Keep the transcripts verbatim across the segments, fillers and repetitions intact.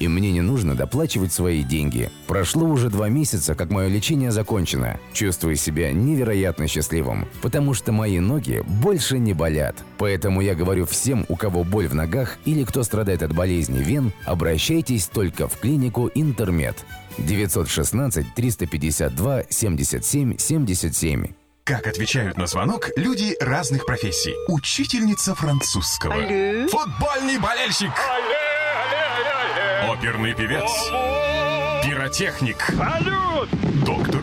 И мне не нужно доплачивать свои деньги. Прошло уже два месяца, как мое лечение закончено. Чувствую себя невероятно счастливым, потому что мои ноги больше не болят. Поэтому я говорю всем, у кого боль в ногах или кто страдает от болезни вен, обращайтесь только в клинику «Интермед». девять один шесть триста пятьдесят два семьдесят семь семьдесят семь. Как отвечают на звонок люди разных профессий. Учительница французского. Алле. Футбольный болельщик. Алле. Оперный певец. Алло! Пиротехник. Салют! Доктор.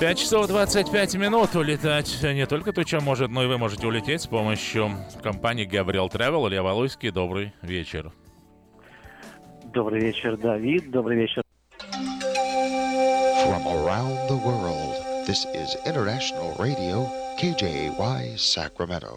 пять часов двадцать пять минут. Улетать не только туча может, но и вы можете улететь с помощью компании Gabriel Travel. Илья Валуйский, добрый вечер. Добрый вечер, Давид. Добрый вечер. From around the world, this is International Radio кей джей уай Sacramento.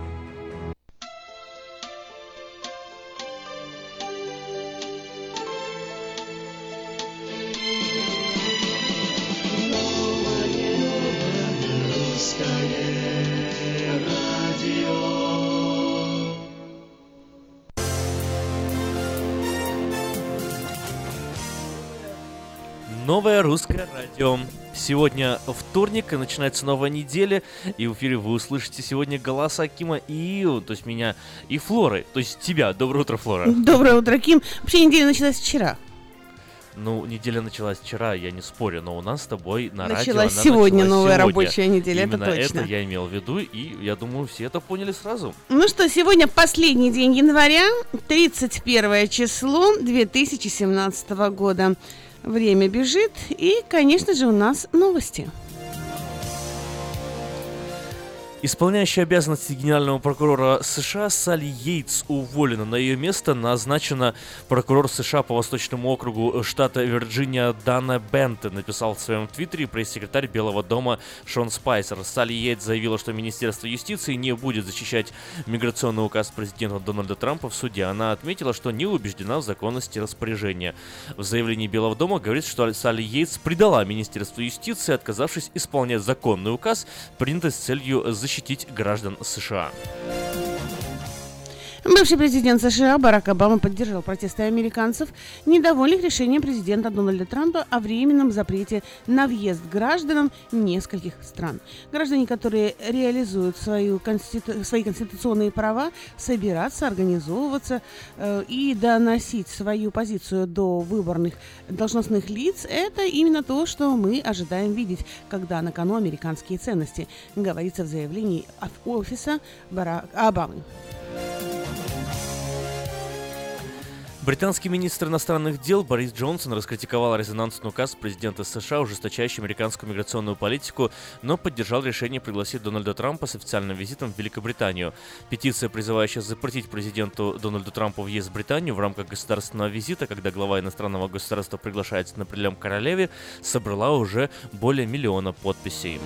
Новое русское радио. Сегодня вторник, и начинается новая неделя, и в эфире вы услышите сегодня голоса Кима и, то есть меня, и Флоры, то есть тебя. Доброе утро, Флора. Доброе утро, Ким. Вообще неделя началась вчера. Ну, неделя началась вчера, я не спорю, но у нас с тобой на началась радио она началась сегодня. Началась сегодня новая рабочая неделя, это точно. Именно это я имел в виду, и я думаю, все это поняли сразу. Ну что, сегодня последний день января, тридцать первое число две тысячи семнадцатого года. Время бежит, и, конечно же, у нас новости. Исполняющая обязанности генерального прокурора США Салли Йейтс уволена. На ее место назначена прокурор США по Восточному округу штата Вирджиния Дана Бентон, написал в своем твиттере пресс-секретарь Белого дома Шон Спайсер. Салли Йейтс заявила, что Министерство юстиции не будет защищать миграционный указ президента Дональда Трампа в суде. Она отметила, что не убеждена в законности распоряжения. В заявлении Белого дома говорится, что Салли Йейтс предала Министерство юстиции, отказавшись исполнять законный указ, принятый с целью защиты. Защитить граждан США. Бывший президент США Барак Обама поддержал протесты американцев, недовольных решением президента Дональда Трампа о временном запрете на въезд гражданам нескольких стран. Граждане, которые реализуют свою конститу... свои конституционные права, собираться, организовываться э, и доносить свою позицию до выборных должностных лиц, это именно то, что мы ожидаем видеть, когда на кону американские ценности, говорится в заявлении офиса Барака Обамы. Британский министр иностранных дел Борис Джонсон раскритиковал резонансный указ президента США, ужесточающий американскую миграционную политику, но поддержал решение пригласить Дональда Трампа с официальным визитом в Великобританию. Петиция, призывающая запретить президенту Дональду Трампу въезд в Британию в рамках государственного визита, когда глава иностранного государства приглашается на прием к королеве, собрала уже более миллиона подписей.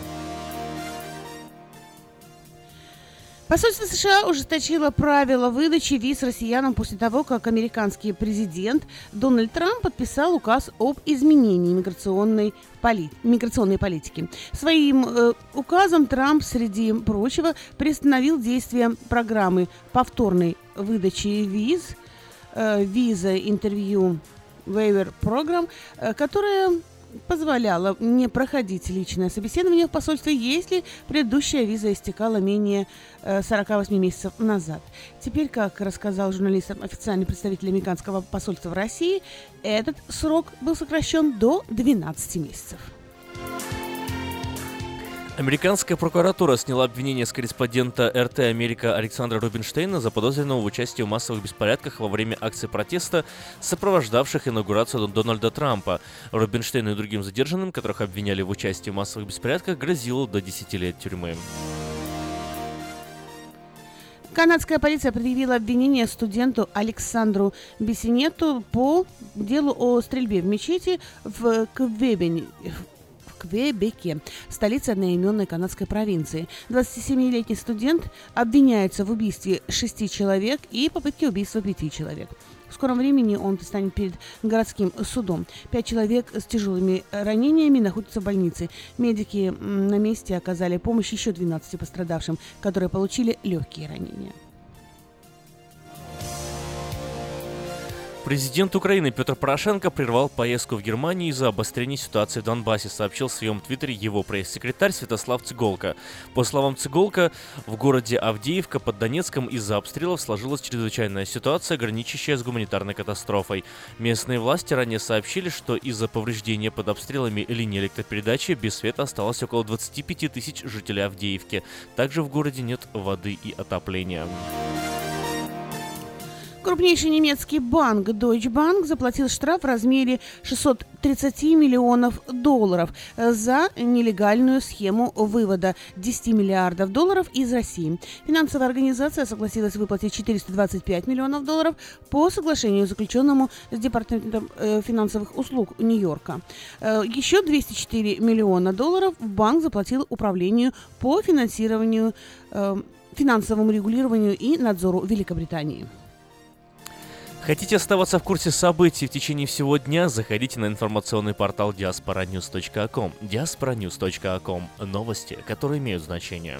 Посольство США ужесточило правила выдачи виз россиянам после того, как американский президент Дональд Трамп подписал указ об изменении миграционной поли... миграционной политики. Своим э, указом Трамп, среди прочего, приостановил действие программы повторной выдачи виз, э, виза интервью waiver программ, э, которая позволяла не проходить личное собеседование в посольстве, если предыдущая виза истекала менее сорок восемь месяцев назад. Теперь, как рассказал журналист официальный представитель американского посольства в России, этот срок был сокращен до двенадцати месяцев. Американская прокуратура сняла обвинение с корреспондента эр тэ «Америка» Александра Рубинштейна, заподозренного в участии в массовых беспорядках во время акций протеста, сопровождавших инаугурацию Дональда Трампа. Рубинштейну и другим задержанным, которых обвиняли в участии в массовых беспорядках, грозило до десяти лет тюрьмы. Канадская полиция предъявила обвинение студенту Александру Бессинету по делу о стрельбе в мечети в Квебене. Квебеке, столице одноименной канадской провинции. двадцатисемилетний студент обвиняется в убийстве шести человек и попытке убийства пяти человек. В скором времени он предстанет перед городским судом. Пять человек с тяжелыми ранениями находятся в больнице. Медики на месте оказали помощь еще двенадцати пострадавшим, которые получили легкие ранения. Президент Украины Петр Порошенко прервал поездку в Германию из-за обострения ситуации в Донбассе, сообщил в своем твиттере его пресс-секретарь Святослав Цыголко. По словам Цыголко, в городе Авдеевка под Донецком из-за обстрелов сложилась чрезвычайная ситуация, граничащая с гуманитарной катастрофой. Местные власти ранее сообщили, что из-за повреждения под обстрелами линии электропередачи без света осталось около двадцати пяти тысяч жителей Авдеевки. Также в городе нет воды и отопления. Крупнейший немецкий банк Deutsche Bank заплатил штраф в размере шестьсот тридцать миллионов долларов за нелегальную схему вывода десяти миллиардов долларов из России. Финансовая организация согласилась выплатить четыреста двадцать пять миллионов долларов по соглашению, заключенному с Департаментом финансовых услуг Нью-Йорка. Еще двести четыре миллиона долларов банк заплатил управлению по финансированию, финансовому регулированию и надзору Великобритании. Хотите оставаться в курсе событий в течение всего дня? Заходите на информационный портал диаспора ньюс точка ком. диаспора ньюс точка ком. Новости, которые имеют значение.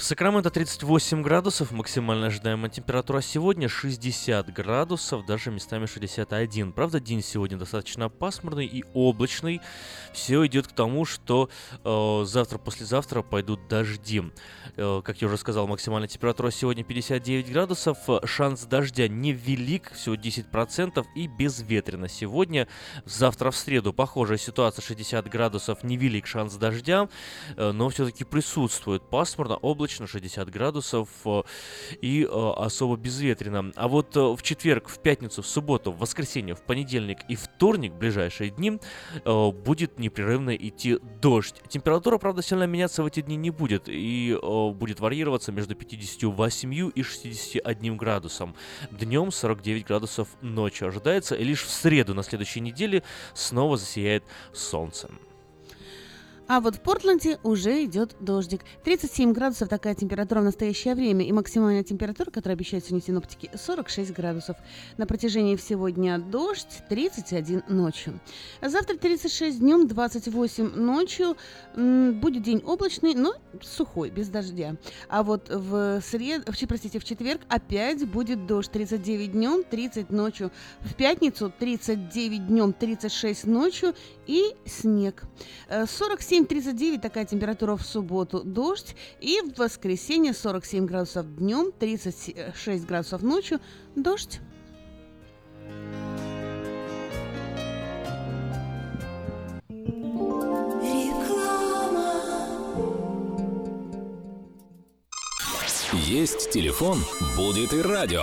Сакраменто тридцать восемь градусов, максимально ожидаемая температура сегодня шестьдесят градусов, даже местами шестьдесят один. Правда, день сегодня достаточно пасмурный и облачный. Все идет к тому, что э, завтра-послезавтра пойдут дожди. Э, как я уже сказал, максимальная температура сегодня пятьдесят девять градусов. Шанс дождя невелик, всего десять процентов, и безветренно сегодня. Завтра в среду похожая ситуация, шестьдесят градусов, невелик шанс дождя, э, но все-таки присутствует пасмурно, облачно, шестьдесят градусов и э, особо безветренно. А вот э, в четверг, в пятницу, в субботу, в воскресенье, в понедельник и вторник, в ближайшие дни, э, будет непрерывно идти дождь. Температура, правда, сильно меняться в эти дни не будет и э, будет варьироваться между пятьюдесятью восемью и шестьюдесятью одним градусом. Днем сорок девять градусов, ночью ожидается, и лишь в среду на следующей неделе снова засияет солнце. А вот в Портленде уже идет дождик. тридцать семь градусов такая температура в настоящее время. И максимальная температура, которая обещает сегодня синоптики, сорок шесть градусов. На протяжении всего дня дождь, тридцать один ночью. Завтра тридцать шесть днем, двадцать восемь ночью. Будет день облачный, но сухой, без дождя. А вот в среду, простите, в четверг опять будет дождь. тридцать девять днем, тридцать ночью. В пятницу тридцать девять днем, тридцать шесть ночью и снег. сорок семь семь тридцать девять такая температура в субботу, дождь, и в воскресенье сорок семь градусов днем, тридцать шесть градусов ночью, дождь. Есть телефон, будет и радио.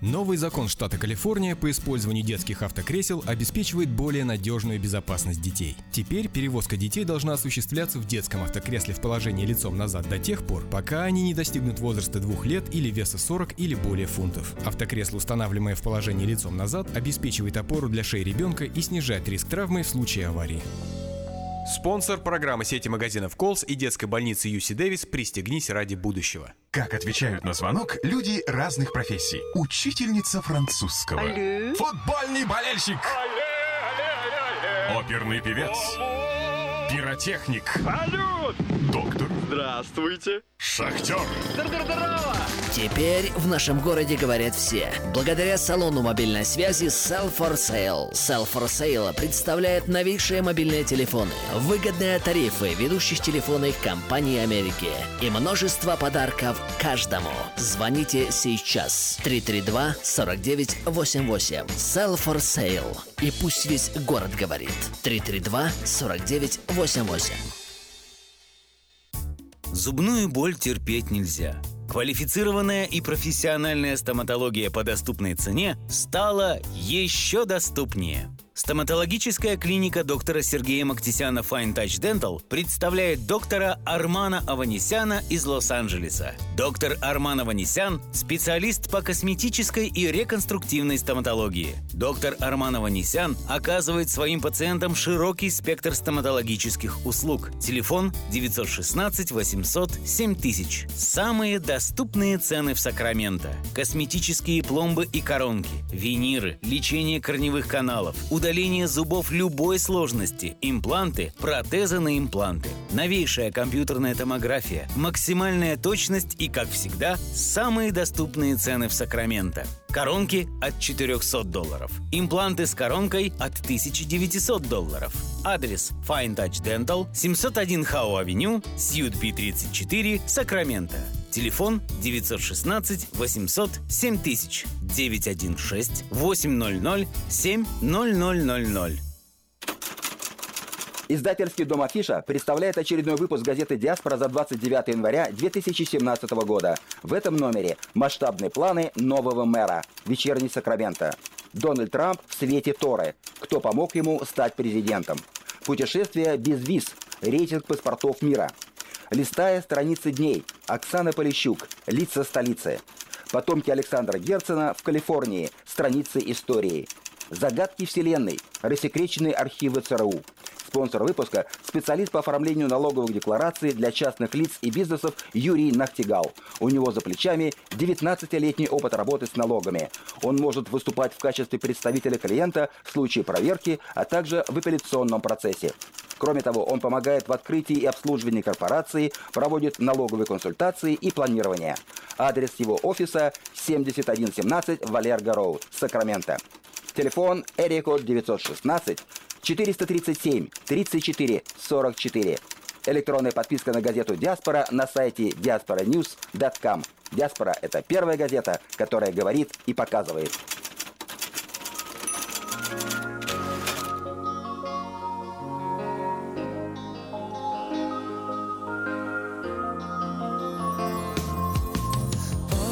Новый закон штата Калифорния по использованию детских автокресел обеспечивает более надежную безопасность детей. Теперь перевозка детей должна осуществляться в детском автокресле в положении лицом назад до тех пор, пока они не достигнут возраста двух лет или веса сорок или более фунтов. Автокресло, устанавливаемое в положении лицом назад, обеспечивает опору для шеи ребенка и снижает риск травмы в случае аварии. Спонсор программы сети магазинов Kohl's и детской больницы Юси Дэвис «Пристегнись ради будущего». Как отвечают на звонок люди разных профессий. Учительница французского. Алле. Футбольный болельщик. Алле, алле, алле, алле. Оперный певец. Алло. Пиротехник. Салют. Доктор. Здравствуйте. Шахтер. Здорово. Теперь в нашем городе говорят все. Благодаря салону мобильной связи Cell for Sale. Cell for Sale представляет новейшие мобильные телефоны, выгодные тарифы ведущих телефонных компаний Америки и множество подарков каждому. Звоните сейчас. три три два сорок девять восемьдесят восемь. Cell for Sale. И пусть весь город говорит. три три два сорок девять восемьдесят восемь. Зубную боль терпеть нельзя. Квалифицированная и профессиональная стоматология по доступной цене стала еще доступнее. Стоматологическая клиника доктора Сергея Мактисяна Fine Touch Dental представляет доктора Армана Аванесяна из Лос-Анджелеса. Доктор Арман Аванесян – специалист по косметической и реконструктивной стоматологии. Доктор Арман Аванесян оказывает своим пациентам широкий спектр стоматологических услуг. Телефон девять один шесть восемь ноль ноль семь тысяч. Самые доступные цены в Сакраменто. Косметические пломбы и коронки, виниры, лечение корневых каналов, удаление зубов любой сложности, импланты, протезы на импланты, новейшая компьютерная томография, максимальная точность и, как всегда, самые доступные цены в Сакраменто. Коронки от четыреста долларов. Импланты с коронкой от тысяча девятьсот долларов. Адрес Fine Touch Dental, семьсот один Хау-Авеню, Сьют-Би тридцать четыре, Сакраменто. Телефон девять один шесть восемьсот семь тысяч. девять один шесть восемь ноль ноль семь ноль ноль ноль ноль. Издательский «Дом Афиша» представляет очередной выпуск газеты «Диаспора» за двадцать девятое января две тысячи семнадцатого года. В этом номере масштабные планы нового мэра. Вечерний Сакраменто. Дональд Трамп в свете Торы. Кто помог ему стать президентом? Путешествие без виз. Рейтинг паспортов мира. Листая страницы дней. Оксана Полищук. Лица столицы. Потомки Александра Герцена в Калифорнии. Страницы истории. Загадки вселенной. Рассекреченные архивы ЦРУ. Спонсор выпуска – специалист по оформлению налоговых деклараций для частных лиц и бизнесов Юрий Нахтигал. У него за плечами девятнадцатилетний опыт работы с налогами. Он может выступать в качестве представителя клиента в случае проверки, а также в апелляционном процессе. Кроме того, он помогает в открытии и обслуживании корпораций, проводит налоговые консультации и планирование. Адрес его офиса – семьдесят один семнадцать Валерго Роуд, Сакраменто. Телефон Эрико девять один шесть четыреста тридцать семь тридцать четыре сорок четыре. Электронная подписка на газету «Диаспора» на сайте диаспора ньюс точка ком. «Диаспора» — это первая газета, которая говорит и показывает.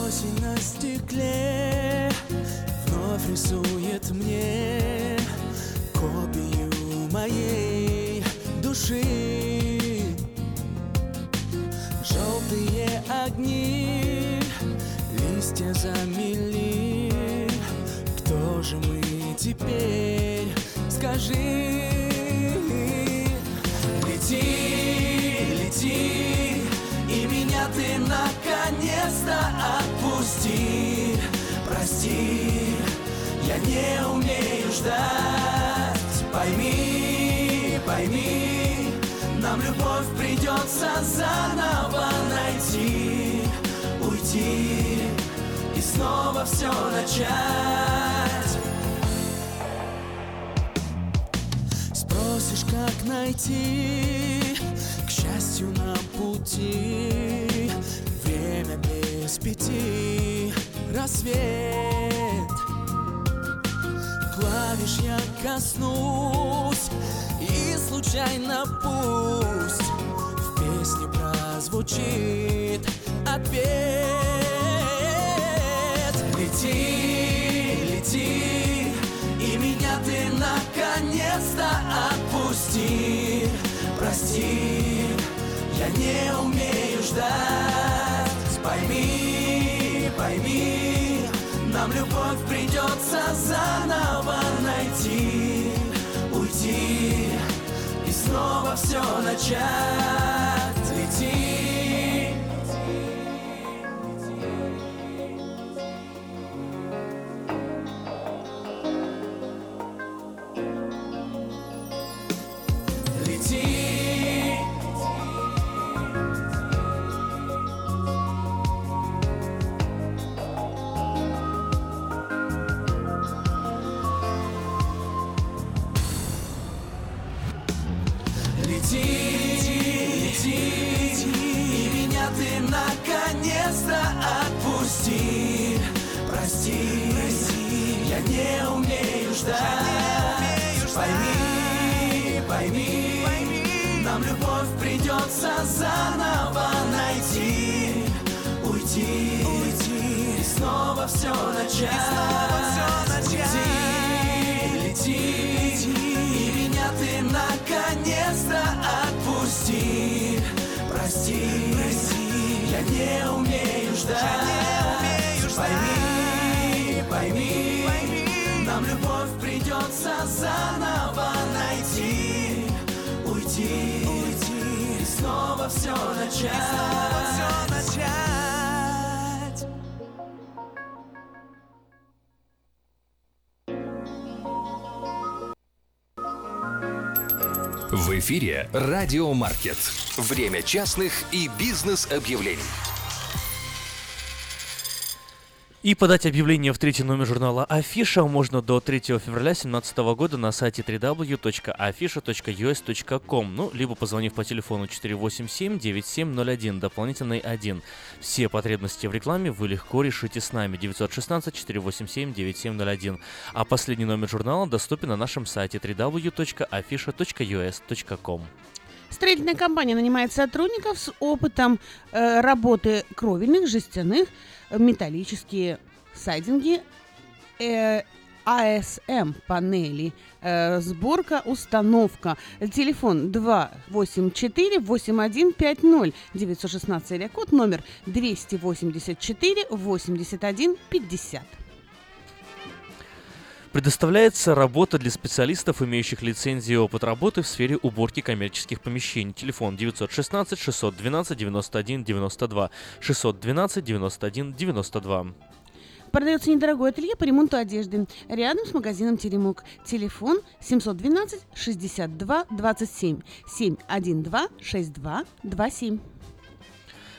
Осень на стекле вновь рисует мне копию моей души. Желтые огни, листья замели. Кто же мы теперь? Скажи. Лети, лети, и меня ты наконец-то отпусти. Прости, я не умею ждать. Пойми, пойми, нам любовь придется заново найти, уйти и снова все начать. Спросишь, как найти к счастью на пути время без пяти рассвет. Клавиш я коснусь и случайно пусть в песне прозвучит ответ. Лети, Прости, прости, я не умею ждать. Пойми, пойми, нам любовь придется заново найти, уйти и снова все начать. Лети. Заново найти, уйти, уйти, и снова все начать. Лети, лети, и меня ты наконец-то отпусти. Прости, прости, я не умею ждать. Пойми, пойми, пойми, нам любовь придется заново найти, уйти, уйти. Снова все начать. Снова все начать. В эфире Радио Маркет. Время частных и бизнес-объявлений. И подать объявление в третий номер журнала «Афиша» можно до третьего февраля две тысячи семнадцатого года на сайте дабл ю дабл ю дабл ю точка афиша точка ю эс точка ком, ну, либо позвонив по телефону четыре восемь семь девять семь ноль один, дополнительный один. Все потребности в рекламе вы легко решите с нами, девять один шесть четыре восемь семь девять семь ноль один. А последний номер журнала доступен на нашем сайте дабл ю дабл ю дабл ю точка афиша точка ю эс точка ком. Строительная компания нанимает сотрудников с опытом э, работы кровельных, жестяных, металлические сайдинги, э, АСМ-панели, э, сборка, установка. Телефон два восемь четыре восемь один пять ноль, девятьсот шестнадцать, или код номер два восемь четыре восемь один пятьдесят. Предоставляется работа для специалистов, имеющих лицензии и опыт работы в сфере уборки коммерческих помещений. Телефон девять один шесть шесть один два девять один девять два, шесть один два девять один девять два. Продается недорогое ателье по ремонту одежды рядом с магазином «Теремок». Телефон семь один два шесть два два семь, семь один два шесть два два семь.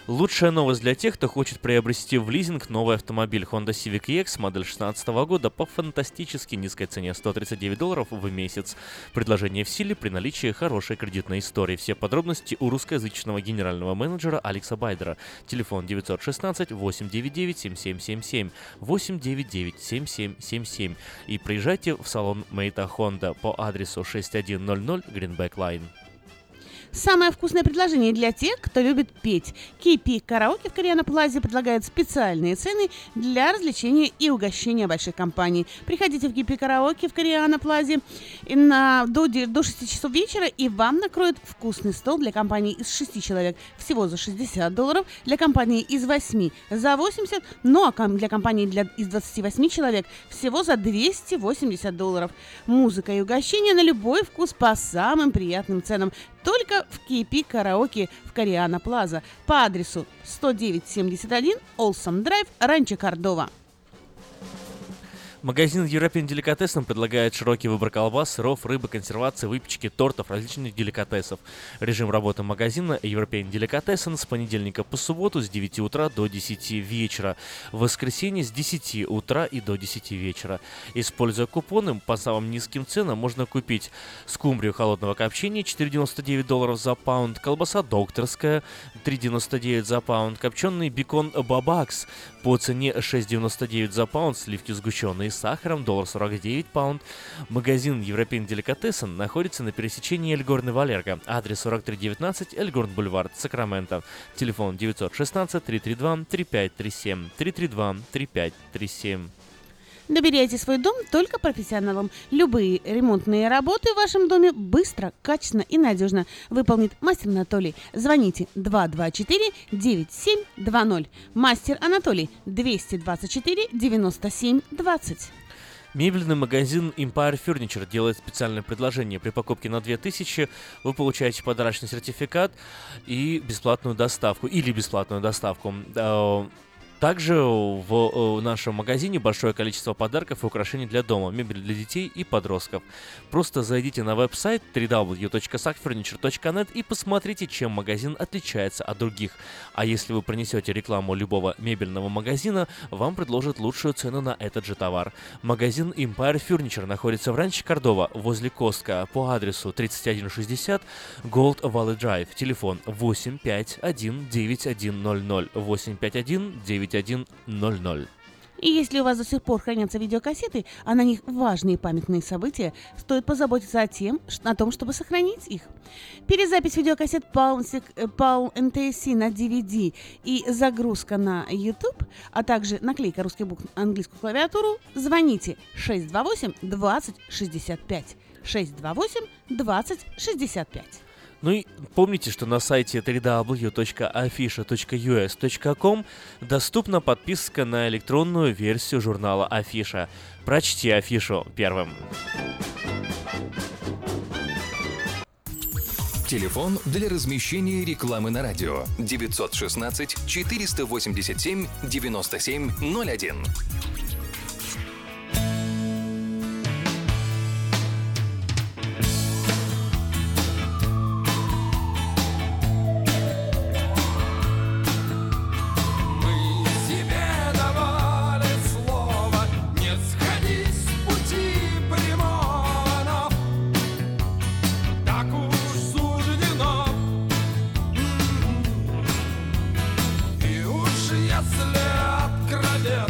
Лучшая новость для тех, кто хочет приобрести в лизинг новый автомобиль Honda Civic и икс модель шестнадцатого года по фантастически низкой цене сто тридцать девять долларов в месяц. Предложение в силе при наличии хорошей кредитной истории. Все подробности у русскоязычного генерального менеджера Алекса Байдера. Телефон девять один шесть восемь девять девять семь семь семь семь, восемь девять девять семь семь семь семь. И приезжайте в салон Мэйта Honda по адресу шесть тысяч сто Greenback Line. Самое вкусное предложение для тех, кто любит петь. кей пи Караоке в Кориана Плазе предлагает специальные цены для развлечения и угощения больших компаний. Приходите в кей пи Караоке в Кориана Плазе на, до, до шести часов вечера, и вам накроют вкусный стол для компании из шести человек всего за шестьдесят долларов, для компании из восьми за восемьдесят, ну а для компании для, из двадцати восьми человек всего за двести восемьдесят долларов. Музыка и угощение на любой вкус по самым приятным ценам. Только в кей пи Караоке в Кориана Плаза по адресу сто девять семьдесят один Олсом Драйв, Ранчо Кордова. Магазин European Delicatessen предлагает широкий выбор колбас, сыров, рыбы, консервации, выпечки, тортов, различных деликатесов. Режим работы магазина European Delicatessen с понедельника по субботу с девяти утра до десяти вечера. В воскресенье с десяти утра и до десяти вечера. Используя купоны, по самым низким ценам можно купить скумбрию холодного копчения четыре девяносто девять долларов за паунд, колбаса докторская три девяносто девять за паунд, копченый бекон бабакс по цене шесть девяносто девять за паунд, сливки сгущенные с сахаром, один сорок девять паунд. Магазин European Delicatessen находится на пересечении Эльгорн и Валерго. Адрес сорок три девятнадцать Эльгорн Бульвар, Сакраменто. Телефон девятьсот шестнадцать триста тридцать два тридцать пять тридцать семь, триста тридцать два тридцать пять тридцать семь. Доверяйте свой дом только профессионалам. Любые ремонтные работы в вашем доме быстро, качественно и надежно выполнит мастер Анатолий. Звоните два два четыре девять семь два ноль. Мастер Анатолий два два четыре девять семь два ноль. Мебельный магазин Empire Furniture делает специальное предложение. При покупке на две тысячи вы получаете подарочный сертификат и бесплатную доставку. Или бесплатную доставку. Также в нашем магазине большое количество подарков и украшений для дома, мебель для детей и подростков. Просто зайдите на веб-сайт дабл ю дабл ю дабл ю точка сакферничер точка нет и посмотрите, чем магазин отличается от других. А если вы принесете рекламу любого мебельного магазина, вам предложат лучшую цену на этот же товар. Магазин Empire Furniture находится в Ранчо Кордова, возле Коска, по адресу тридцать один шестьдесят Gold Valley Drive, телефон восемь пять один девять один ноль ноль восемь пять один девять один ноль ноль. И если у вас до сих пор хранятся видеокассеты, а на них важные памятные события, стоит позаботиться о, тем, о том, чтобы сохранить их. Перезапись видеокассет пи эй эл эм ти эс си на ди ви ди и загрузка на YouTube, а также наклейка русских букв на английскую клавиатуру, звоните шесть два восемь двадцать шестьдесят пять. шесть два восемь двадцать шестьдесят пять. Ну и помните, что на сайте дабл ю дабл ю дабл ю точка афиша точка ю эс точка ком доступна подписка на электронную версию журнала «Афиша». Прочти афишу первым. Телефон для размещения рекламы на радио девять один шесть четыре восемь семь девять семь ноль один. Если откровенно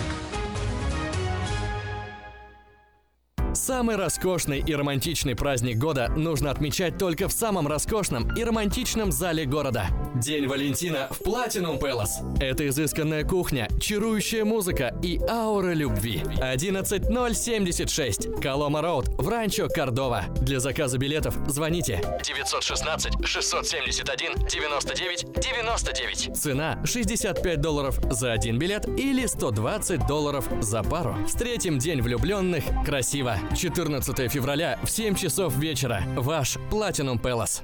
Самый роскошный и романтичный праздник года нужно отмечать только в самом роскошном и романтичном зале города. День Валентина в Platinum Palace. Это изысканная кухня, чарующая музыка и аура любви. одиннадцать ноль семьдесят шесть Колома Роуд в Ранчо Кордова. Для заказа билетов звоните девять один шесть шесть семь один девять девять девять девять. Цена шестьдесят пять долларов за один билет или сто двадцать долларов за пару. Встретим день влюбленных красиво. четырнадцатого февраля в семь часов вечера. Ваш Platinum Palace.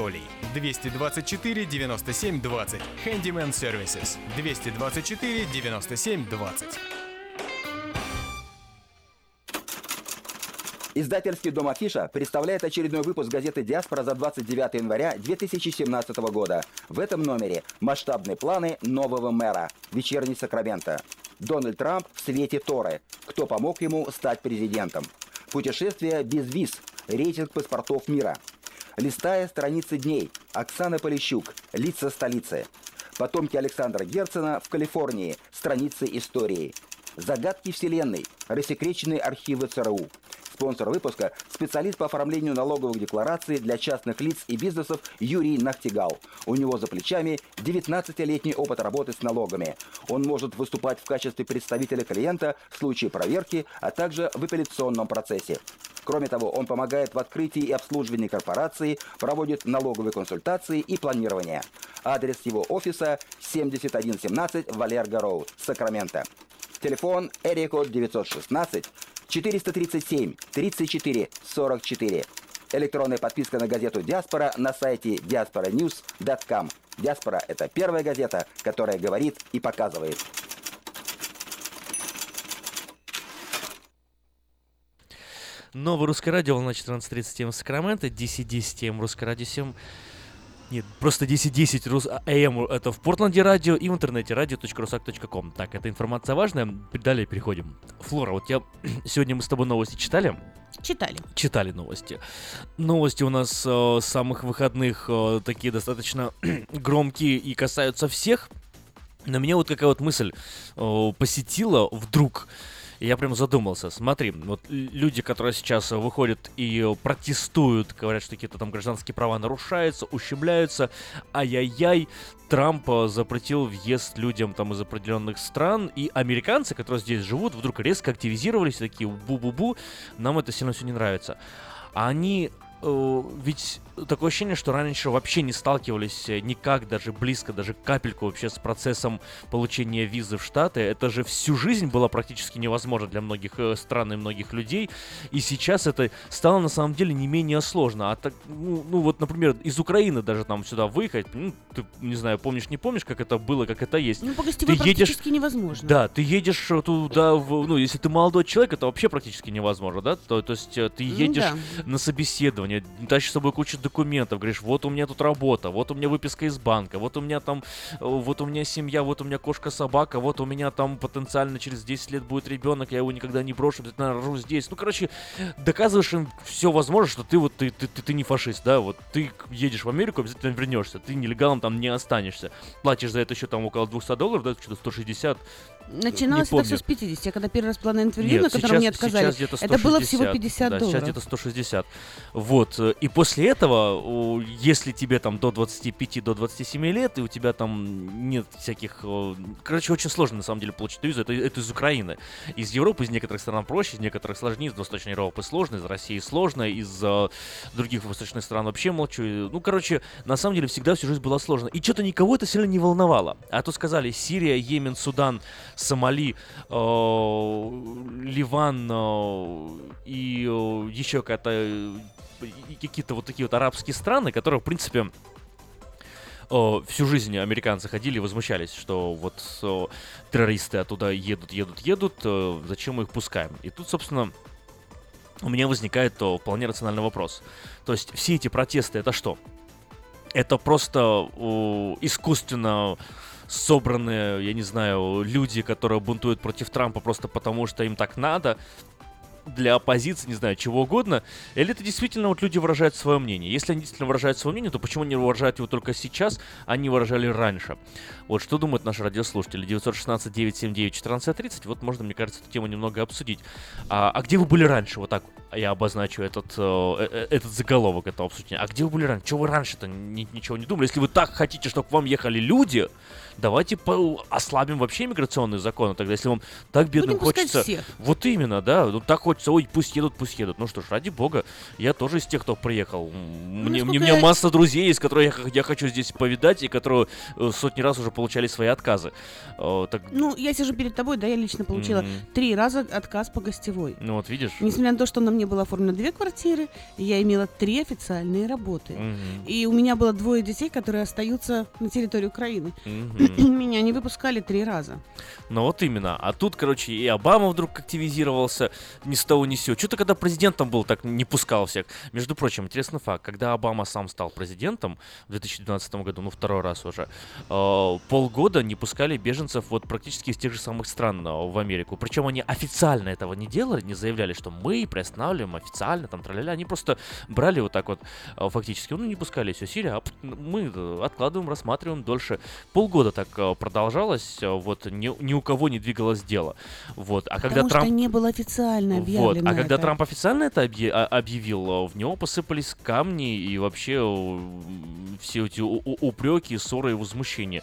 двести двадцать четыре девяносто семь двадцать. Handyman Services двести двадцать четыре девяносто семь двадцать. Издательский дом «Афиша» представляет очередной выпуск газеты «Диаспора» за двадцать девятого января две тысячи семнадцатого года. В этом номере масштабные планы нового мэра. Вечерний Сакраменто. Дональд Трамп в свете Торы. Кто помог ему стать президентом? Путешествие без виз. Рейтинг паспортов мира. Листая страницы дней. Оксана Полищук. Лица столицы. Потомки Александра Герцена в Калифорнии. Страницы истории. Загадки вселенной. Рассекреченные архивы ЦРУ. Спонсор выпуска – специалист по оформлению налоговых деклараций для частных лиц и бизнесов Юрий Нахтигал. У него за плечами девятнадцатилетний опыт работы с налогами. Он может выступать в качестве представителя клиента в случае проверки, а также в апелляционном процессе. Кроме того, он помогает в открытии и обслуживании корпораций, проводит налоговые консультации и планирование. Адрес его офиса – семьдесят один семнадцать Валерго-Роуд, Сакраменто. Телефон Эрико девять один шесть четыре три семь тридцать четыре сорок четыре. Электронная подписка на газету «Диаспора» на сайте диаспора ньюс точка ком. «Диаспора» — это первая газета, которая говорит и показывает. Новое русское радио, волна четырнадцать тридцать Сакраменто, десять десять русское радио семь. Нет, просто десять десять эй эм это в Портленде радио и в интернете радио точка русак точка ком. Так, эта информация важная. Далее переходим. Флора, вот я сегодня мы с тобой новости читали? Читали. Читали новости. Новости у нас э, с самых выходных э, такие достаточно громкие и касаются всех. Но меня вот какая вот мысль э, посетила вдруг. Я прям задумался. Смотри, вот люди, которые сейчас выходят и протестуют, говорят, что какие-то там гражданские права нарушаются, ущемляются. Ай-яй-яй, Трамп запретил въезд людям там из определенных стран. И американцы, которые здесь живут, вдруг резко активизировались, такие бу-бу-бу, нам это сильно все не нравится. А они... Ведь такое ощущение, что раньше вообще не сталкивались никак, даже близко, даже капельку вообще с процессом получения визы в Штаты. Это же всю жизнь было практически невозможно для многих стран и многих людей. И сейчас это стало на самом деле не менее сложно. А так, ну, ну вот, например, из Украины даже там сюда выехать, ну, ты, не знаю, помнишь, не помнишь, как это было, как это есть. Ну, по гостевой ты практически едешь, невозможно. Да, ты едешь туда, в, ну, если ты молодой человек, это вообще практически невозможно, да? То, то есть ты едешь ну, да. на собеседование, тащишь с собой кучу документов, говоришь, вот у меня тут работа, вот у меня выписка из банка, вот у меня там, вот у меня семья, вот у меня кошка-собака, вот у меня там потенциально через десять лет будет ребенок, я его никогда не брошу, обязательно рожу здесь. Ну, короче, доказываешь им все возможное, что ты вот, ты, ты, ты, ты не фашист, да, вот ты едешь в Америку, обязательно вернешься, ты нелегалом там не останешься, платишь за это еще там около двести долларов, да, что-то сто шестьдесят. Начиналось это все с пятидесяти, я когда первый раз плана интервью, нет, на котором мне отказали, это было всего пятьдесят, да, долларов. Сейчас где-то сто шестьдесят. Вот. И после этого, если тебе там до двадцати пяти, до двадцати семи лет, и у тебя там нет всяких... Короче, очень сложно, на самом деле, получить визу. Это, это из Украины. Из Европы, из некоторых стран проще, из некоторых сложнее, из Восточной Европы сложно, из России сложно, из э, других восточных стран вообще молчу. Ну, короче, на самом деле, всегда всю жизнь было сложно. И что-то никого это сильно не волновало. А то сказали Сирия, Йемен, Судан, Сомали, э, Ливан э, и э, еще какая-то... какие-то вот такие вот арабские страны, которые, в принципе, э, всю жизнь американцы ходили и возмущались, что вот э, террористы оттуда едут, едут, едут, э, зачем мы их пускаем? И тут, собственно, у меня возникает э, вполне рациональный вопрос. То есть все эти протесты — это что? Это просто э, искусственно... собранные, я не знаю, люди, которые бунтуют против Трампа просто потому, что им так надо, для оппозиции, не знаю, чего угодно, или это действительно вот люди выражают свое мнение? Если они действительно выражают свое мнение, то почему они выражают его только сейчас, а не выражали раньше? Вот что думают наши радиослушатели? девять один шесть, девять семь девять, один четыре три ноль, вот можно, мне кажется, эту тему немного обсудить. А, а где вы были раньше? Вот так я обозначу этот, э, этот заголовок этого обсуждения. А где вы были раньше? Чего вы раньше-то ни, ничего не думали? Если вы так хотите, чтобы к вам ехали люди, давайте по- ослабим вообще миграционные законы тогда, если вам так бедным будем хочется... Всех. Вот именно, да, ну так хочется, ой, пусть едут, пусть едут. Ну что ж, ради бога, я тоже из тех, кто приехал. Мне, ну, мне, у меня масса друзей, из которых я, я хочу здесь повидать, и которые сотни раз уже получали свои отказы. Э, так... Ну, я сижу перед тобой, да, я лично получила mm-hmm. три раза отказ по гостевой. Ну вот, видишь. Несмотря на то, что на мне было оформлено две квартиры, я имела три официальные работы. Mm-hmm. И у меня было двое детей, которые остаются на территории Украины. Mm-hmm. Меня не выпускали три раза. Ну вот именно. А тут, короче, и Обама вдруг активизировался, ни с того ни с сего. Что-то когда президентом был, так не пускал всех. Между прочим, интересный факт. Когда Обама сам стал президентом в две тысячи двенадцатом году, ну второй раз уже, э, полгода не пускали беженцев вот практически из тех же самых стран в Америку. Причем они официально этого не делали, не заявляли, что мы приостанавливаем официально, там тра-ля-ля. Они просто брали вот так вот э, фактически. Ну не пускали, все, Сирия, а мы откладываем, рассматриваем дольше. Полгода так продолжалось, вот ни, ни у кого не двигалось дело. Вот. А потому когда Трамп... что не было официально объявлено. Вот. А когда это... Трамп официально это объявил, в него посыпались камни и вообще все эти упреки, ссоры и возмущения.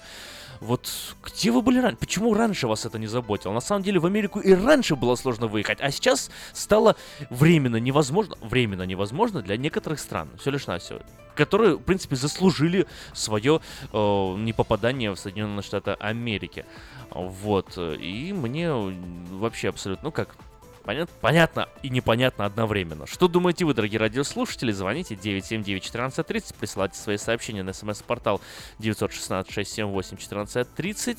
Вот где вы были раньше? Почему раньше вас это не заботило? На самом деле в Америку и раньше было сложно выехать, а сейчас стало временно невозможно, временно невозможно для некоторых стран, все лишь навсего, которые, в принципе, заслужили свое э, непопадание в Соединенные Штаты Америки. Вот, и мне вообще абсолютно, ну как... Понятно, понятно и непонятно одновременно. Что думаете вы, дорогие радиослушатели? Звоните девять семь девять, четырнадцать тридцать, присылайте свои сообщения на смс-портал девять один шесть, шесть семь восемь, один четыре три ноль.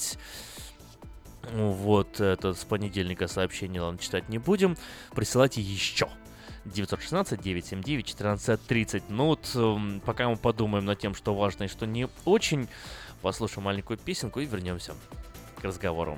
Вот, это с понедельника сообщение, ладно, читать не будем. Присылайте еще. девять один шесть, девять семь девять, один четыре три ноль. Ну вот, пока мы подумаем над тем, что важно и что не очень, послушаем маленькую песенку и вернемся к разговору.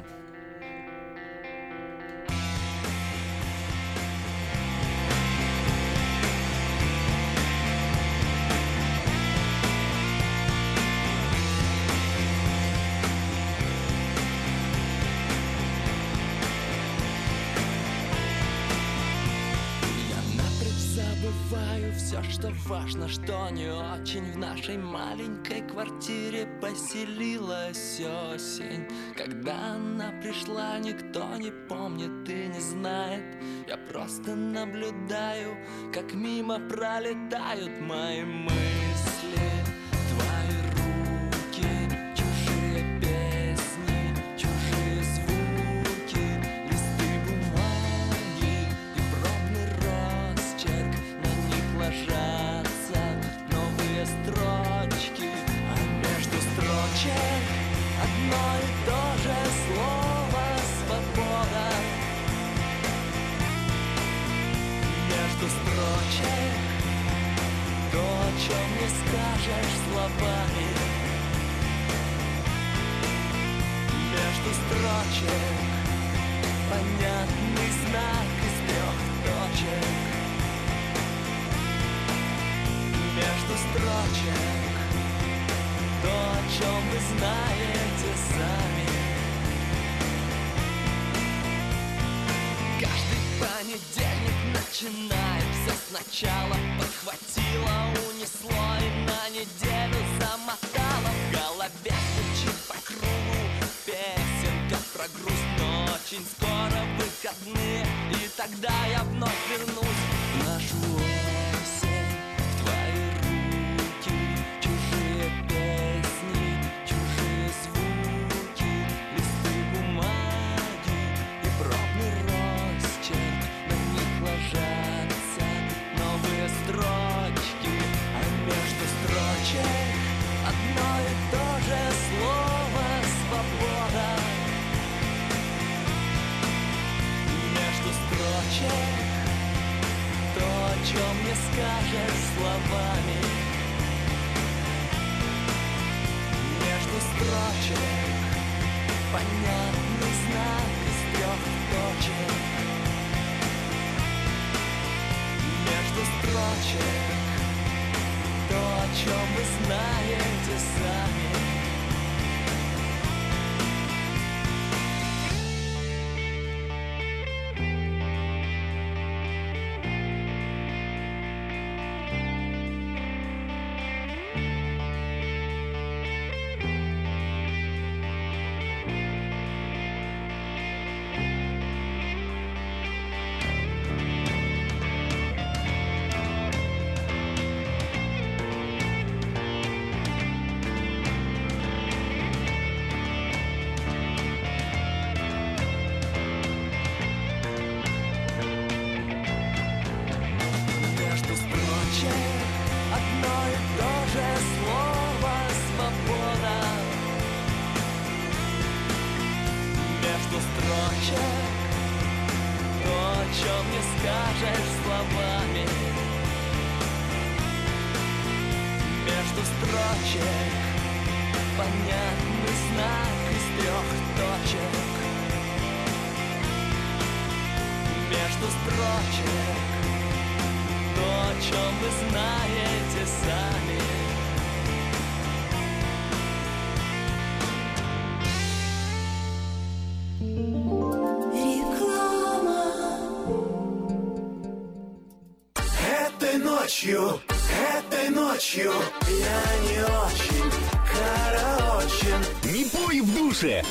Что важно, что не очень, в нашей маленькой квартире поселилась осень. Когда она пришла, никто не помнит и не знает. Я просто наблюдаю, как мимо пролетают мои мысли. Твои руки, чужие песни, чужие звуки, листы бумаги и пробный росчерк. На них ложат строчки, а между строчек одно и то же слово «свобода». Между строчек то, о чем словами между строчек понятный знак из трех точек. Между строчек то, о чем вы знаете сами. Каждый понедельник начинает все сначала. Подхватило, унесло и на неделю замотало. В голове звучит по кругу песенка про грусть. Но очень скоро выходные, и тогда я вновь вернусь в нашу осень, в твои руки. Чужие песни, чужие звуки, листы бумаги и пробный росчерк. На них ложатся новые строчки, а между строчек одно и то же слово «свобода». То, о чем не скажешь словами. Между строчек понятный знак из трех точек. Между строчек то, о чем вы знаете сами.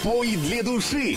Пой для души.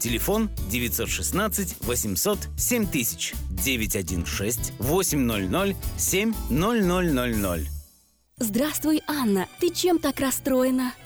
Телефон девятьсот шестнадцать восемьсот семь тысяч, девятьсот шестнадцать восемьсот семь ноль ноль ноль ноль. Здравствуй, Анна. Ты чем так расстроена?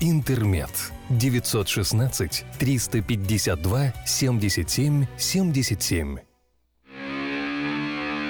«Интермед». девятьсот шестнадцать триста пятьдесят два семьдесят семь семьдесят семь.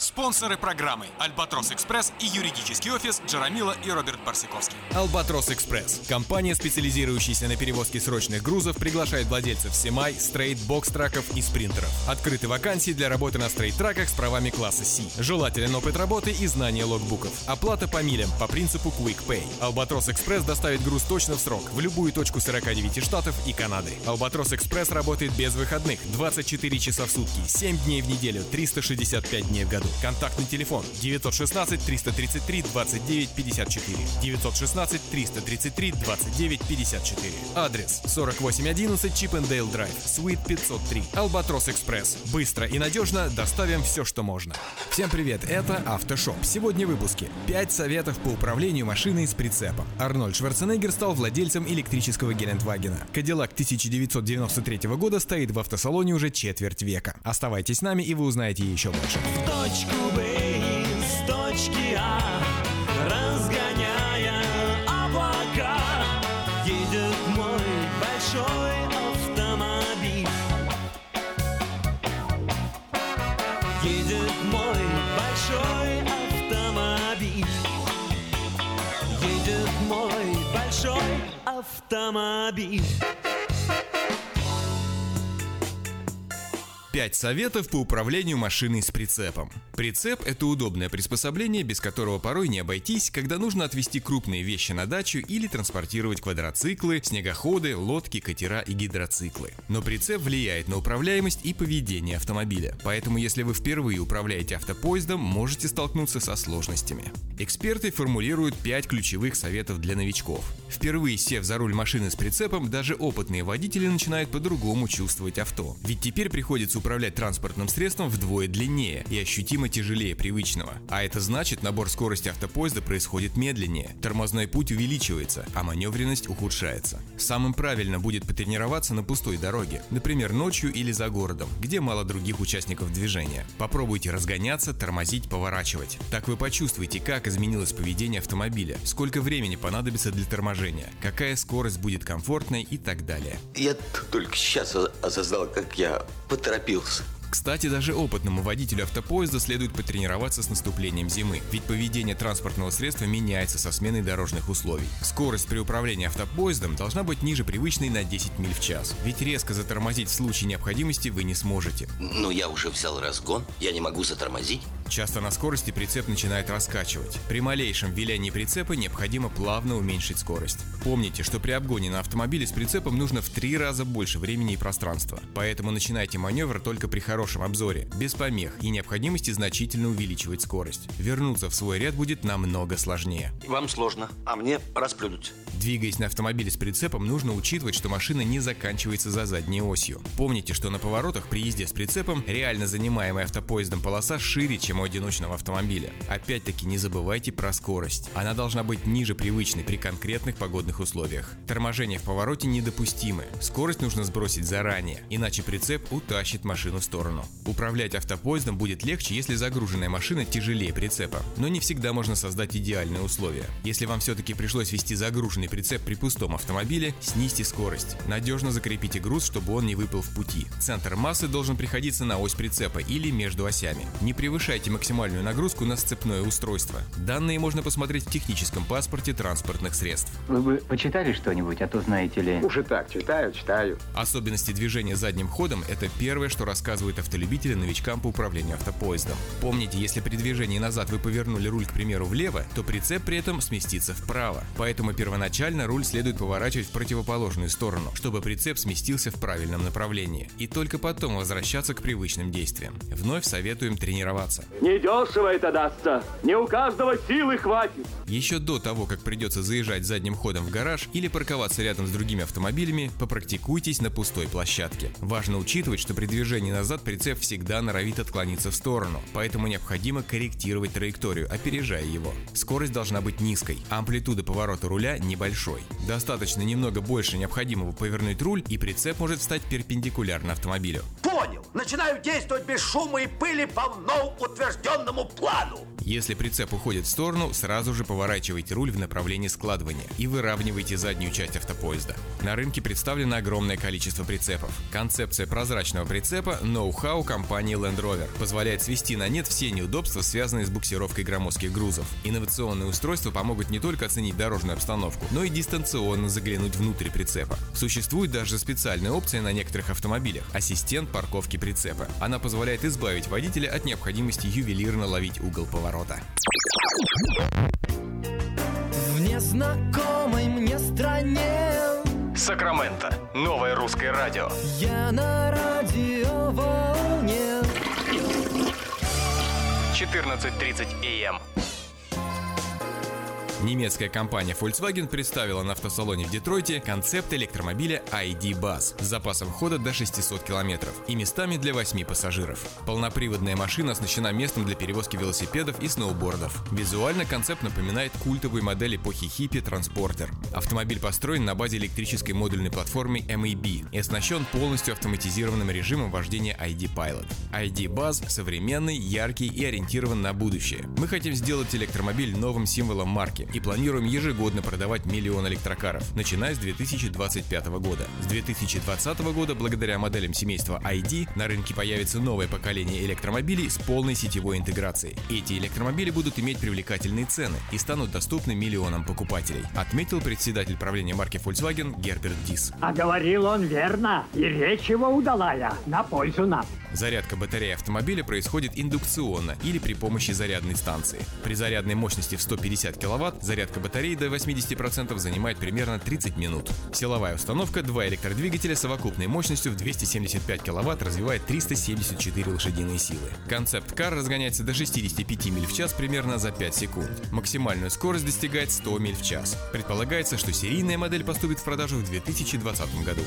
Спонсоры программы «Альбатрос Экспресс» и юридический офис Джарамила и Роберт Барсиковский. «Альбатрос Экспресс» – компания, специализирующаяся на перевозке срочных грузов, приглашает владельцев семай, стрейт, бокс-траков и спринтеров. Открыты вакансии для работы на стрейт-траках с правами класса C. Желателен опыт работы и знание логбуков. Оплата по милям по принципу Quick Pay. «Альбатрос Экспресс» доставит груз точно в срок в любую точку сорок девять штатов и Канады. «Альбатрос Экспресс» работает без выходных, двадцать четыре часа в сутки, семь дней в неделю, триста шестьдесят пять дней в году. Контактный телефон девятьсот шестнадцать триста тридцать три двадцать девять пятьдесят четыре, девятьсот шестнадцать триста тридцать три двадцать девять пятьдесят четыре. Адрес сорок восемь одиннадцать Чиппендейл Драйв, Суит пятьсот три. «Альбатрос Экспресс». Быстро и надежно доставим все, что можно. Всем привет, это «Автошоп». Сегодня в выпуске: пять советов по управлению машиной с прицепом. Арнольд Шварценеггер стал владельцем электрического Гелендвагена. Кадиллак тысяча девятьсот девяносто третьего года стоит в автосалоне уже четверть века. Оставайтесь с нами, и вы узнаете еще больше. С точки Б, с точки А, разгоняя облака, едет мой большой автомобиль. Едет мой большой автомобиль. Едет мой большой автомобиль. пять советов по управлению машиной с прицепом. Прицеп – это удобное приспособление, без которого порой не обойтись, когда нужно отвезти крупные вещи на дачу или транспортировать квадроциклы, снегоходы, лодки, катера и гидроциклы. Но прицеп влияет на управляемость и поведение автомобиля, поэтому если вы впервые управляете автопоездом, можете столкнуться со сложностями. Эксперты формулируют пять ключевых советов для новичков. Впервые сев за руль машины с прицепом, даже опытные водители начинают по-другому чувствовать авто, ведь теперь приходится управлять транспортным средством вдвое длиннее и ощутимо тяжелее привычного. А это значит, набор скорости автопоезда происходит медленнее, тормозной путь увеличивается, а маневренность ухудшается. Самым правильно будет потренироваться на пустой дороге, например, ночью или за городом, где мало других участников движения. Попробуйте разгоняться, тормозить, поворачивать. Так вы почувствуете, как изменилось поведение автомобиля, сколько времени понадобится для торможения, какая скорость будет комфортной и так далее. Я только сейчас осознал, как я поторопил. Кстати, даже опытному водителю автопоезда следует потренироваться с наступлением зимы, ведь поведение транспортного средства меняется со сменой дорожных условий. Скорость при управлении автопоездом должна быть ниже привычной на десять миль в час, ведь резко затормозить в случае необходимости вы не сможете. Но я уже взял разгон, я не могу затормозить. Часто на скорости прицеп начинает раскачивать. При малейшем вилянии прицепа необходимо плавно уменьшить скорость. Помните, что при обгоне на автомобиле с прицепом нужно в три раза больше времени и пространства. Поэтому начинайте маневр только при хорошем обзоре, без помех и необходимости значительно увеличивать скорость. Вернуться в свой ряд будет намного сложнее. Вам сложно, а мне расплюнуть. Двигаясь на автомобиле с прицепом, нужно учитывать, что машина не заканчивается за задней осью. Помните, что на поворотах при езде с прицепом реально занимаемая автопоездом полоса шире, чем у одиночного автомобиля. Опять-таки не забывайте про скорость. Она должна быть ниже привычной при конкретных погодных условиях. Торможение в повороте недопустимы. Скорость нужно сбросить заранее, иначе прицеп утащит машину в сторону. Управлять автопоездом будет легче, если загруженная машина тяжелее прицепа. Но не всегда можно создать идеальные условия. Если вам все-таки пришлось вести загруженный прицеп при пустом автомобиле, снизьте скорость. Надежно закрепите груз, чтобы он не выпал в пути. Центр массы должен приходиться на ось прицепа или между осями. Не превышайте максимальную нагрузку на сцепное устройство. Данные можно посмотреть в техническом паспорте транспортных средств. Вы бы почитали что-нибудь, а то знаете ли... Уже так, читаю, читаю. Особенности движения задним ходом – это первое, что рассказывают автолюбители новичкам по управлению автопоездом. Помните, если при движении назад вы повернули руль, к примеру, влево, то прицеп при этом сместится вправо. Поэтому первоначально руль следует поворачивать в противоположную сторону, чтобы прицеп сместился в правильном направлении. И только потом возвращаться к привычным действиям. Вновь советуем тренироваться. Недешево это дастся. Не у каждого силы хватит. Еще до того, как придется заезжать задним ходом в гараж или парковаться рядом с другими автомобилями, попрактикуйтесь на пустой площадке. Важно учитывать, что при движении назад прицеп всегда норовит отклониться в сторону, поэтому необходимо корректировать траекторию, опережая его. Скорость должна быть низкой, а амплитуда поворота руля небольшой. Достаточно немного больше необходимого повернуть руль, и прицеп может встать перпендикулярно автомобилю. Понял! Начинаю действовать без шума и пыли по мной утвержденному плану! Если прицеп уходит в сторону, сразу же поворачивайте руль в направлении складывания и выравнивайте заднюю часть автопоезда. На рынке представлено огромное количество прицепов. Концепция прозрачного прицепа – ноу-хау компании Land Rover. Позволяет свести на нет все неудобства, связанные с буксировкой громоздких грузов. Инновационные устройства помогут не только оценить дорожную обстановку, но и дистанционно заглянуть внутрь прицепа. Существует даже специальная опция на некоторых автомобилях – ассистент парковки прицепа. Она позволяет избавить водителя от необходимости ювелирно ловить угол поворота. В незнакомой мне стране Сакраменто. Новое русское радио. Я на радиоволне. четырнадцать тридцать а эм. Немецкая компания Volkswagen представила на автосалоне в Детройте концепт электромобиля ай ди Buzz с запасом хода до шестьсот километров и местами для восемь пассажиров. Полноприводная машина оснащена местом для перевозки велосипедов и сноубордов. Визуально концепт напоминает культовую модель эпохи хиппи «Транспортер». Автомобиль построен на базе электрической модульной платформы эм и би и оснащен полностью автоматизированным режимом вождения ай ди Pilot. ай ди Buzz современный, яркий и ориентирован на будущее. Мы хотим сделать электромобиль новым символом марки и планируем ежегодно продавать миллион электрокаров, начиная с две тысячи двадцать пятого года. С две тысячи двадцатого года, благодаря моделям семейства ай ди, на рынке появится новое поколение электромобилей с полной сетевой интеграцией. Эти электромобили будут иметь привлекательные цены и станут доступны миллионам покупателей, отметил председатель правления марки Volkswagen Герберт Дис. А говорил он верно, и речь его удалая, на пользу нам. Зарядка батареи автомобиля происходит индукционно или при помощи зарядной станции. При зарядной мощности в сто пятьдесят киловатт зарядка батареи до восемьдесят процентов занимает примерно тридцать минут. Силовая установка два электродвигателя совокупной мощностью в двести семьдесят пять киловатт развивает триста семьдесят четыре лошадиные силы. Концепт-кар разгоняется до шестьдесят пять миль в час примерно за пять секунд. Максимальную скорость достигает сто миль в час. Предполагается, что серийная модель поступит в продажу в две тысячи двадцатом году.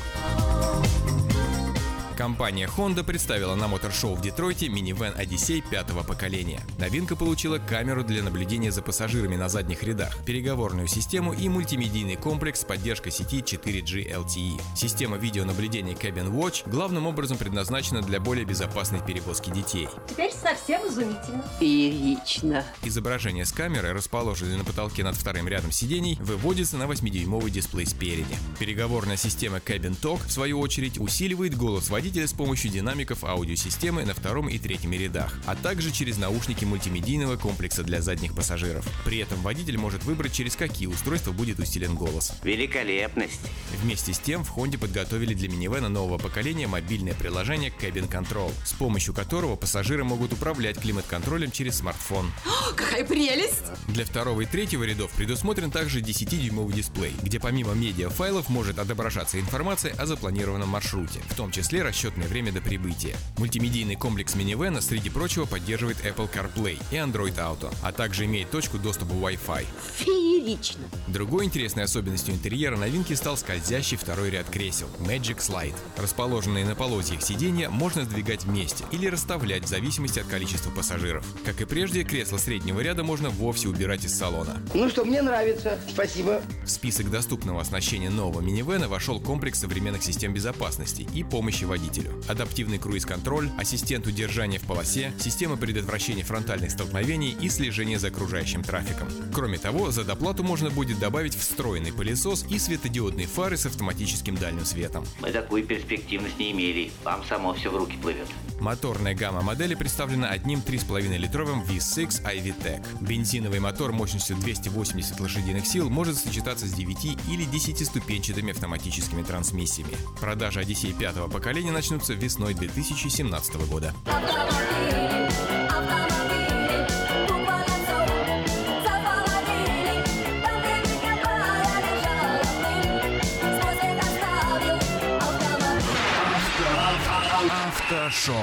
Компания Honda представила на мотор-шоу в Детройте минивэн Odyssey пятого поколения. Новинка получила камеру для наблюдения за пассажирами на задних рядах, переговорную систему и мультимедийный комплекс с поддержкой сети четыре джи эл ти и. Система видеонаблюдения Cabin Watch главным образом предназначена для более безопасной перевозки детей. Теперь совсем изумительно. Феерично. Изображение с камеры, расположенное на потолке над вторым рядом сидений, выводится на восьмидюймовый дисплей спереди. Переговорная система Cabin Talk, в свою очередь, усиливает голос водителя с помощью динамиков аудиосистемы на втором и третьем рядах, а также через наушники мультимедийного комплекса для задних пассажиров. При этом водитель может выбрать, через какие устройства будет усилен голос. Великолепность! Вместе с тем в Honda подготовили для минивэна нового поколения мобильное приложение Cabin Control, с помощью которого пассажиры могут управлять климат-контролем через смартфон. О, какая прелесть! Для второго и третьего рядов предусмотрен также десятидюймовый дисплей, где помимо медиафайлов может отображаться информация о запланированном маршруте, в том числе расчетное время до прибытия. Мультимедийный комплекс минивэна, среди прочего, поддерживает Apple CarPlay и Android Auto, а также имеет точку доступа Wi-Fi. Феерично! Другой интересной особенностью интерьера новинки стал скользящий второй ряд кресел Magic Slide. Расположенные на полозьях сиденья можно сдвигать вместе или расставлять в зависимости от количества пассажиров. Как и прежде, кресла среднего ряда можно вовсе убирать из салона. Ну что, мне нравится. Спасибо. В список доступного оснащения нового минивэна вошел комплекс современных систем безопасности и помощи водителю. Адаптивный круиз-контроль, ассистент удержания в полосе, система предотвращения фронтальных столкновений и слежение за окружающим трафиком. Кроме того, за доплату можно будет добавить встроенный пылесос и светодиодные фары с автоматическим дальним светом. Мы такую перспективность не имели. Вам само все в руки плывет. Моторная гамма модели представлена одним три с половиной литровым ви шесть iVTEC. Бензиновый мотор мощностью двести восемьдесят лошадиных сил может сочетаться с девяти- или десятиступенчатыми автоматическими трансмиссиями. Продажи Одиссей пятого поколения начнутся весной две тысячи семнадцатого года. Автошоп.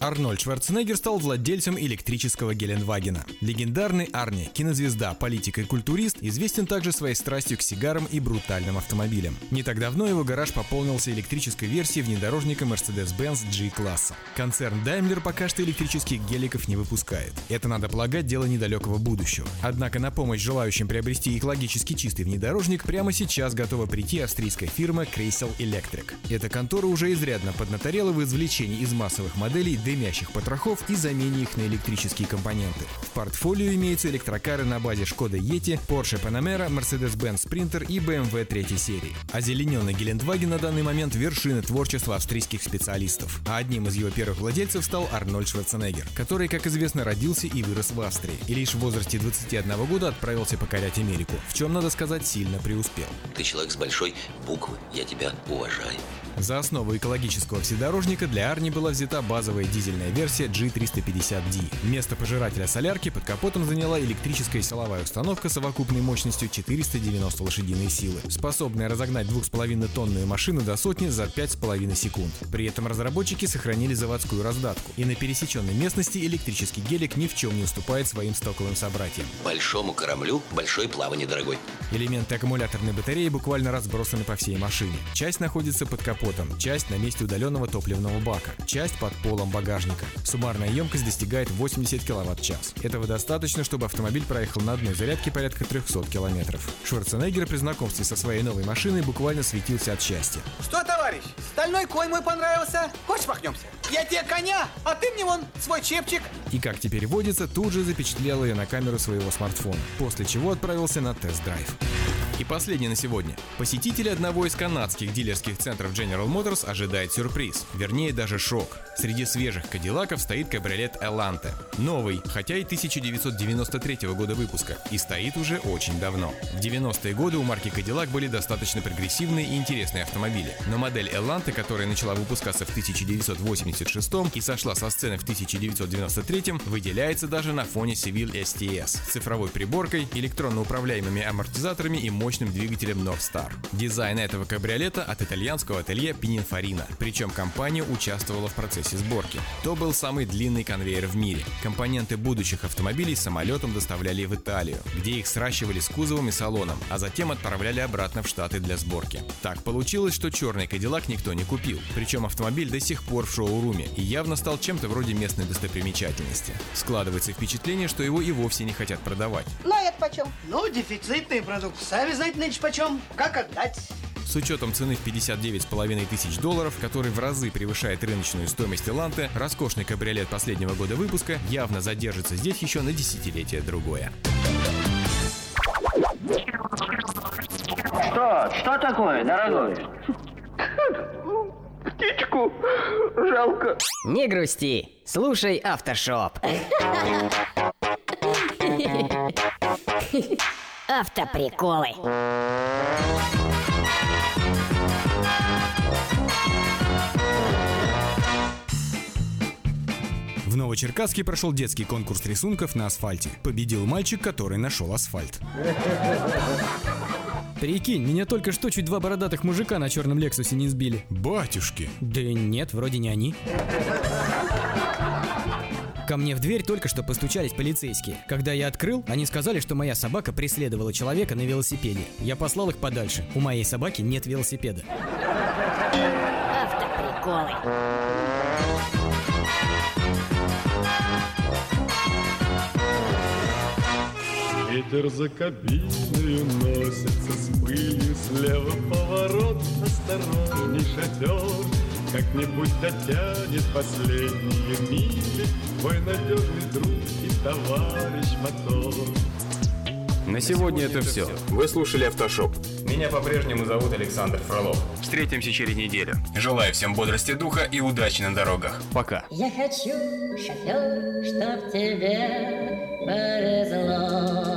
Арнольд Шварценеггер стал владельцем электрического Гелендвагена. Легендарный Арни, кинозвезда, политик и культурист, известен также своей страстью к сигарам и брутальным автомобилям. Не так давно его гараж пополнился электрической версией внедорожника Mercedes-Benz G-класса. Концерн Daimler пока что электрических геликов не выпускает. Это, надо полагать, дело недалекого будущего. Однако на помощь желающим приобрести экологически чистый внедорожник прямо сейчас готова прийти австрийская фирма Kreisel Electric. Эта контора уже изрядно поднаторела в извлечении из массовых моделей дымящих потрохов и замене их на электрические компоненты. В портфолио имеются электрокары на базе Skoda Yeti, Porsche Panamera, Mercedes-Benz Sprinter и би эм дабл ю третьей серии. Озелененный Гелендваген на данный момент вершина творчества австрийских специалистов, а одним из его первых владельцев стал Арнольд Шварценеггер, который, как известно, родился и вырос в Австрии, и лишь в возрасте двадцати одного года отправился покорять Америку, в чем, надо сказать, сильно преуспел. Ты человек с большой буквы, я тебя уважаю. За основу экологического вседорожника для Арни была взята базовая дизельная версия джи триста пятьдесят ди. Место пожирателя солярки под капотом заняла электрическая силовая установка с совокупной мощностью четыреста девяносто лошадиные силы, способная разогнать две целых пять десятых тонную машину до сотни за пять с половиной секунд. При этом разработчики сохранили заводскую раздатку, и на пересеченной местности электрический гелик ни в чем не уступает своим стоковым собратьям. Большому кораблю большое плавание, дорогой. Элементы аккумуляторной батареи буквально разбросаны по всей машине. Часть находится под капотом, часть на месте удаленного топливного бака, часть под полом багажника. Суммарная емкость достигает восемьдесят киловатт-час. Этого достаточно, чтобы автомобиль проехал на одной зарядке порядка трехсот километров. Шварценеггер при знакомстве со своей новой машиной буквально светился от счастья. Что, товарищ, стальной конь мой понравился? Хочешь махнемся? Я тебе коня, а ты мне вон свой чепчик. И, как теперь водится, тут же запечатлел ее на камеру своего смартфона, после чего отправился на тест-драйв. И последнее на сегодня. Посетители одного из канадских дилерских центров General Motors ожидает сюрприз, вернее даже шок. Среди свежих кадиллаков стоит кабриолет Эланте. Новый, хотя и тысяча девятьсот девяносто третьего года выпуска, и стоит уже очень давно. В девяностые годы у марки Кадиллак были достаточно прогрессивные и интересные автомобили, но модель Эланте, которая начала выпускаться в тысяча девятьсот восемьдесят шестом и сошла со сцены в тысяча девятьсот девяносто третьем, выделяется даже на фоне Seville эс ти эс с цифровой приборкой, электронно управляемыми амортизаторами и мощным двигателем North Star. Дизайн этого кабриолета от итальянского ателье Pininfarina, причем компания участвовала в процессе сборки. То был самый длинный конвейер в мире. Компоненты будущих автомобилей самолетом доставляли в Италию, где их сращивали с кузовом и салоном, а затем отправляли обратно в Штаты для сборки. Так получилось, что черный Кадиллак никто не купил, причем автомобиль до сих пор в шоуруме и явно стал чем-то вроде местной достопримечательности. Складывается впечатление, что его и вовсе не хотят продавать. Ну, это почем? Ну, дефицитный продукт. Сами знаете, нынче почем? Как отдать? С учетом цены в пятьдесят девять с половиной тысяч долларов, который в разы превышает рыночную стоимость Эланте, роскошный кабриолет последнего года выпуска явно задержится здесь еще на десятилетие другое. Что? Что такое, дорогой? Птичку жалко. Не грусти, слушай Автошоп. Автоприколы. В Новочеркасске прошел детский конкурс рисунков на асфальте. Победил мальчик, который нашел асфальт. Прикинь, меня только что чуть два бородатых мужика на черном Лексусе не сбили. Батюшки! Да нет, вроде не они. Ко мне в дверь только что постучались полицейские. Когда я открыл, они сказали, что моя собака преследовала человека на велосипеде. Я послал их подальше. У моей собаки нет велосипеда. Автоприколы. Ветер за кабиною носится с пылью, слева поворот, осторожней шофер, как-нибудь дотянет последние мили твой надежный друг и товарищ мотор. На сегодня это все. Вы слушали «Автошоп». Меня по-прежнему зовут Александр Фролов. Встретимся через неделю. Желаю всем бодрости духа и удачи на дорогах. Пока. Я хочу, шофер, чтоб тебе повезло.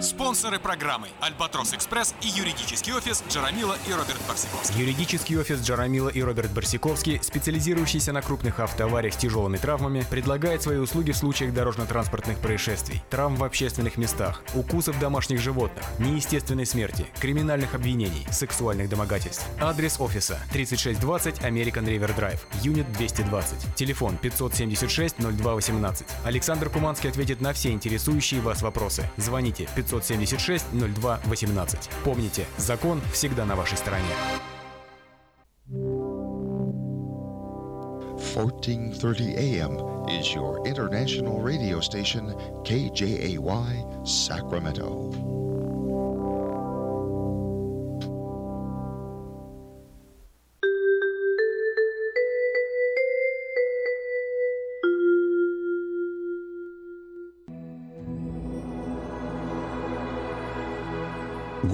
Спонсоры программы: Альбатрос Экспресс и юридический офис Джарамила и Роберт Барсиковский. Юридический офис Джарамила и Роберт Барсиковский, специализирующийся на крупных автоавариях с тяжелыми травмами, предлагает свои услуги в случаях дорожно-транспортных происшествий, травм в общественных местах, укусов домашних животных, неестественной смерти, криминальных обвинений, сексуальных домогательств. Адрес офиса: тридцать шесть двадцать American River Drive, Юнит двести двадцать. Телефон пятьсот семьдесят шесть ноль два восемнадцать. Александр Куманский ответит на все интересующие вас вопросы. Звоните пятьсот семьдесят шесть ноль два восемнадцать. Помните, закон всегда на вашей стороне. fourteen thirty a.m. is your international radio station кей джей эй уай Sacramento.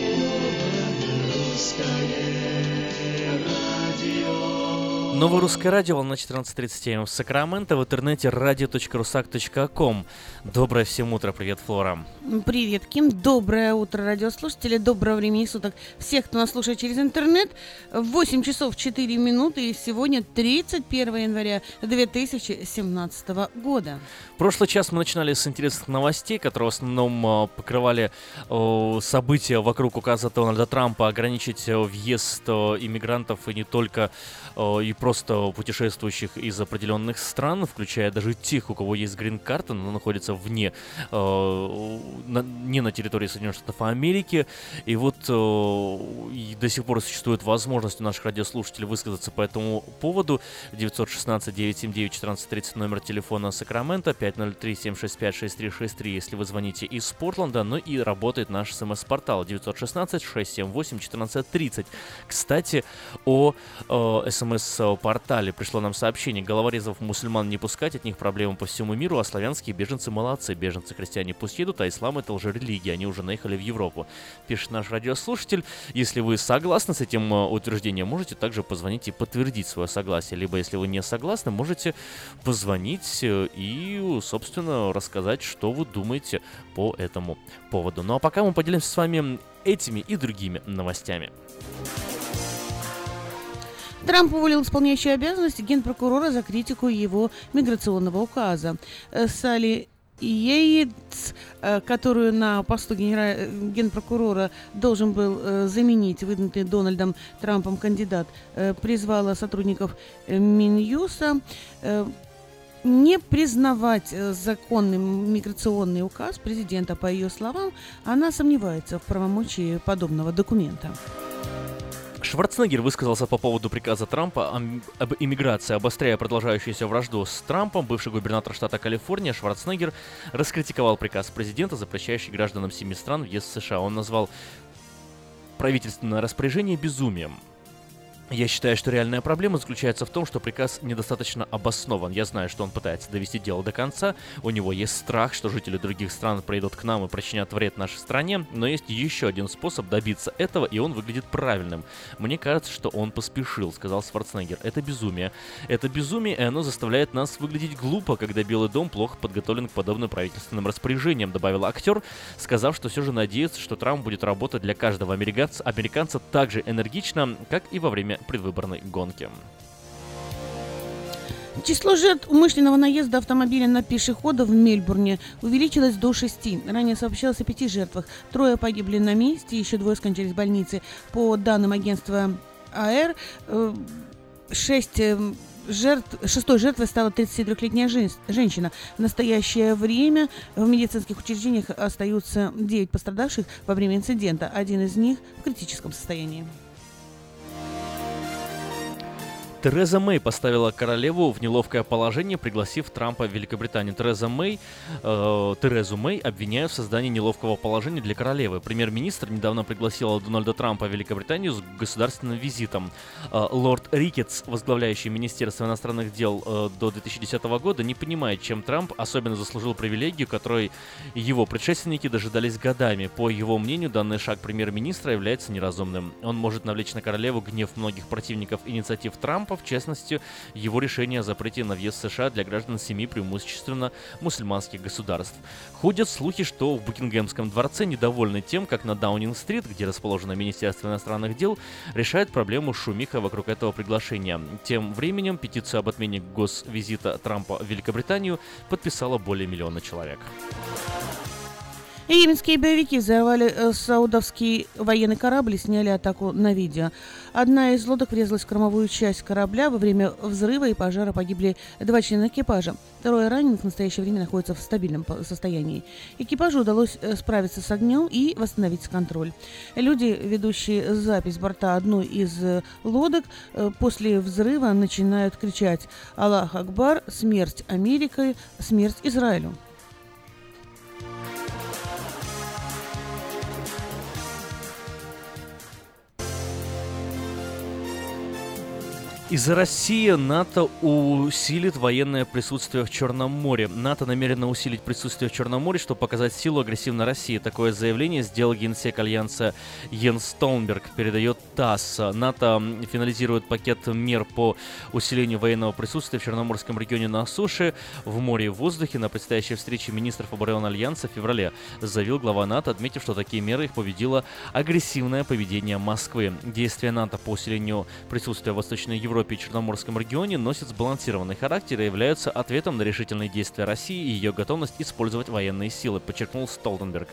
Yeah. Новое русское радио, волна четырнадцать тридцать семь в Сакраменто, в интернете радио точка русак точка ком. Доброе всем утро, привет, Флора. Привет, Ким. Доброе утро, радиослушатели. Доброго времени суток всех, кто нас слушает через интернет. восемь часов четыре минуты, и сегодня тридцать первое января две тысячи семнадцатого года. Прошлый час мы начинали с интересных новостей, которые в основном покрывали события вокруг указа Дональда Трампа ограничить въезд иммигрантов и не только, и просто путешествующих из определенных стран, включая даже тех, у кого есть грин-карта, но находится вне, э, на, не на территории Соединенных Штатов Америки. И вот э, и до сих пор существует возможность у наших радиослушателей высказаться по этому поводу. девять один шесть девять семь девять один четыре три ноль, номер телефона Сакраменто, пять ноль три семь шесть пять шесть три шесть три, если вы звоните из Портленда. Ну и работает наш смс-портал девять один шесть шесть семь восемь один четыре три ноль. Кстати, о э, смс портале пришло нам сообщение: головорезов мусульман не пускать, от них проблемы по всему миру, а славянские беженцы молодцы, беженцы-христиане пусть едут, а ислам — это лжерелигия, они уже наехали в Европу, пишет наш радиослушатель. Если вы согласны с этим утверждением, можете также позвонить и подтвердить свое согласие, либо если вы не согласны, можете позвонить и, собственно, рассказать, что вы думаете по этому поводу. Ну а пока мы поделимся с вами этими и другими новостями. Трамп уволил исполняющую обязанности генпрокурора за критику его миграционного указа. Салли Йейтс, которую на посту генера... генпрокурора должен был заменить выдвинутый Дональдом Трампом кандидат, призвала сотрудников Минюса не признавать законным миграционный указ президента. По ее словам, она сомневается в правомочии подобного документа. Шварценеггер высказался по поводу приказа Трампа об иммиграции, обостряя продолжающуюся вражду с Трампом. Бывший губернатор штата Калифорния Шварценеггер раскритиковал приказ президента, запрещающий гражданам семи стран въезд в США. Он назвал правительственное распоряжение безумием. «Я считаю, что реальная проблема заключается в том, что приказ недостаточно обоснован. Я знаю, что он пытается довести дело до конца. У него есть страх, что жители других стран придут к нам и причинят вред нашей стране. Но есть еще один способ добиться этого, и он выглядит правильным. Мне кажется, что он поспешил», — сказал Шварценеггер. «Это безумие. Это безумие, и оно заставляет нас выглядеть глупо, когда Белый дом плохо подготовлен к подобным правительственным распоряжениям», — добавил актер, сказав, что все же надеется, что Трамп будет работать для каждого американца, американца так же энергично, как и во время предвыборной гонки. Число жертв умышленного наезда автомобиля на пешеходов в Мельбурне увеличилось до шести. Ранее сообщалось о пяти жертвах. Трое погибли на месте, еще двое скончались в больнице. По данным агентства АР, шесть... Жертв, шестой жертвой стала тридцатитрёхлетняя женщина. В настоящее время в медицинских учреждениях остаются девять пострадавших во время инцидента. Один из них в критическом состоянии. Тереза Мэй поставила королеву в неловкое положение, пригласив Трампа в Великобританию. Тереза Мэй, э, Терезу Мэй обвиняют в создании неловкого положения для королевы. Премьер-министр недавно пригласила Дональда Трампа в Великобританию с государственным визитом. Э, лорд Рикетс, возглавляющий Министерство иностранных дел э, до две тысячи десятого года, не понимает, чем Трамп особенно заслужил привилегию, которой его предшественники дожидались годами. По его мнению, данный шаг премьер-министра является неразумным. Он может навлечь на королеву гнев многих противников инициатив Трампа, в частности, его решение о запрете на въезд в США для граждан семи преимущественно мусульманских государств. Ходят слухи, что в Букингемском дворце недовольны тем, как на Даунинг-стрит, где расположено Министерство иностранных дел, решает проблему шумиха вокруг этого приглашения. Тем временем петицию об отмене госвизита Трампа в Великобританию подписало более миллиона человек. Йеменские боевики взорвали саудовский военный корабль и сняли атаку на видео. Одна из лодок врезалась в кормовую часть корабля. Во время взрыва и пожара погибли два члена экипажа. Трое раненых в настоящее время находятся в стабильном состоянии. Экипажу удалось справиться с огнем и восстановить контроль. Люди, ведущие запись борта одной из лодок, после взрыва начинают кричать: «Аллах Акбар! Смерть Америке! Смерть Израилю!» Из России НАТО усилит военное присутствие в Черном море. НАТО намерено усилить присутствие в Черном море, чтобы показать силу агрессивной России. Такое заявление сделал генсек Альянса Йенс Столтенберг, передает ТАСС. НАТО финализирует пакет мер по усилению военного присутствия в Черноморском регионе на суше, в море и в воздухе на предстоящей встрече министров обороны Альянса в феврале, заявил глава НАТО, отметив, что такие меры их победило агрессивное поведение Москвы. Действия НАТО по усилению присутствия в Восточной Европе и Черноморском регионе носят сбалансированный характер и являются ответом на решительные действия России и ее готовность использовать военные силы, подчеркнул Столтенберг.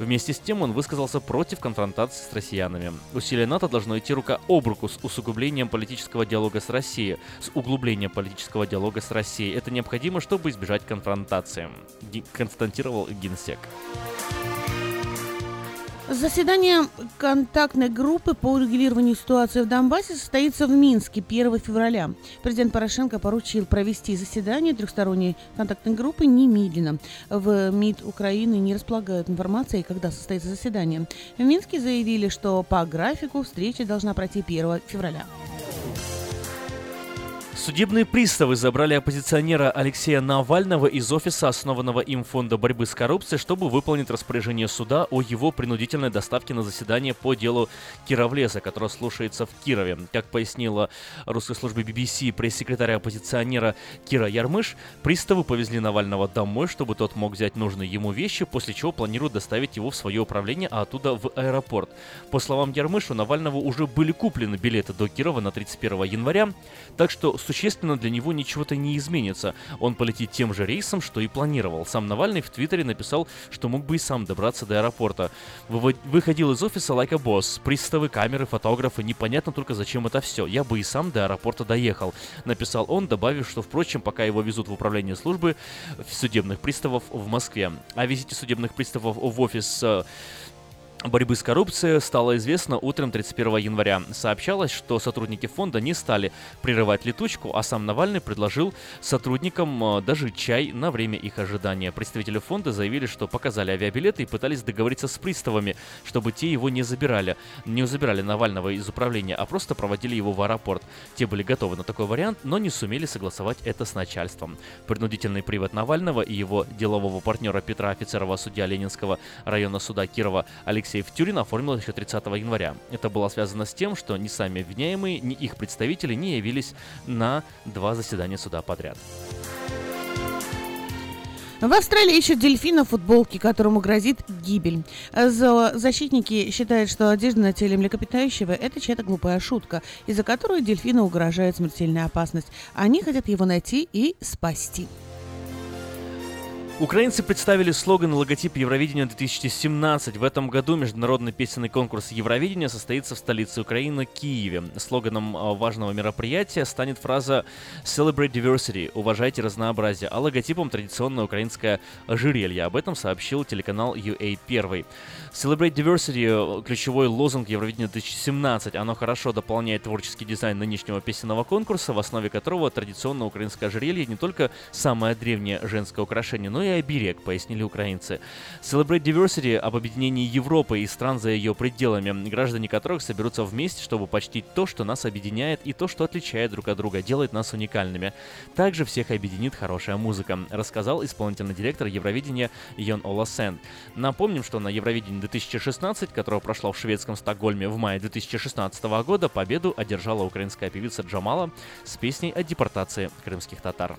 Вместе с тем он высказался против конфронтации с россиянами. Усилие НАТО должно идти рука об руку с усугублением политического диалога с Россией, с углублением политического диалога с Россией. Это необходимо, чтобы избежать конфронтации, констатировал генсек. Заседание контактной группы по урегулированию ситуации в Донбассе состоится в Минске первого февраля. Президент Порошенко поручил провести заседание трехсторонней контактной группы немедленно. В МИД Украины не располагают информацией, когда состоится заседание. В Минске заявили, что по графику встреча должна пройти первого февраля. Судебные приставы забрали оппозиционера Алексея Навального из офиса, основанного им фонда борьбы с коррупцией, чтобы выполнить распоряжение суда о его принудительной доставке на заседание по делу Кировлеса, которое слушается в Кирове. Как пояснила русской службе би би си пресс-секретарь оппозиционера Кира Ярмыш, приставы повезли Навального домой, чтобы тот мог взять нужные ему вещи, после чего планируют доставить его в свое управление, а оттуда в аэропорт. По словам Ярмыш, у Навального уже были куплены билеты до Кирова на тридцать первого января, так что существенно для него ничего-то не изменится. Он полетит тем же рейсом, что и планировал. Сам Навальный в Твиттере написал, что мог бы и сам добраться до аэропорта. Выходил из офиса like a boss. Приставы, камеры, фотографы. Непонятно только, зачем это все. Я бы и сам до аэропорта доехал, написал он, добавив, что, впрочем, пока его везут в управление службы судебных приставов в Москве. О визите судебных приставов в офис борьбы с коррупцией стало известно утром тридцать первого января. Сообщалось, что сотрудники фонда не стали прерывать летучку, а сам Навальный предложил сотрудникам даже чай на время их ожидания. Представители фонда заявили, что показали авиабилеты и пытались договориться с приставами, чтобы те его не забирали. Не забирали Навального из управления, а просто проводили его в аэропорт. Те были готовы на такой вариант, но не сумели согласовать это с начальством. Принудительный привод Навального и его делового партнера Петра Офицерова, судья Ленинского района суда Кирова Алексея Тюрин оформил еще тридцатого января. Это было связано с тем, что ни сами обвиняемые, ни их представители не явились на два заседания суда подряд. В Австралии ищут дельфина в футболке, которому грозит гибель. Зоозащитники считают, что одежда на теле млекопитающего – это чья-то глупая шутка, из-за которой дельфину угрожает смертельная опасность. Они хотят его найти и спасти. Украинцы представили слоган и логотип Евровидения две тысячи семнадцать. В этом году международный песенный конкурс Евровидения состоится в столице Украины, Киеве. Слоганом важного мероприятия станет фраза «Celebrate Diversity» – «Уважайте разнообразие», а логотипом традиционное украинское ожерелье. Об этом сообщил телеканал ю эй один. «Celebrate Diversity» – ключевой лозунг Евровидения две тысячи семнадцать. Оно хорошо дополняет творческий дизайн нынешнего песенного конкурса, в основе которого традиционное украинское ожерелье не только самое древнее женское украшение, но и оберег, пояснили украинцы. Celebrate Diversity об объединении Европы и стран за ее пределами, граждане которых соберутся вместе, чтобы почтить то, что нас объединяет, и то, что отличает друг от друга, делает нас уникальными. Также всех объединит хорошая музыка, рассказал исполнительный директор Евровидения Йон Ола Сэнд. Напомним, что на Евровидении две тысячи шестнадцать, которое прошло в шведском Стокгольме в мае две тысячи шестнадцатого года, победу одержала украинская певица Джамала с песней о депортации крымских татар.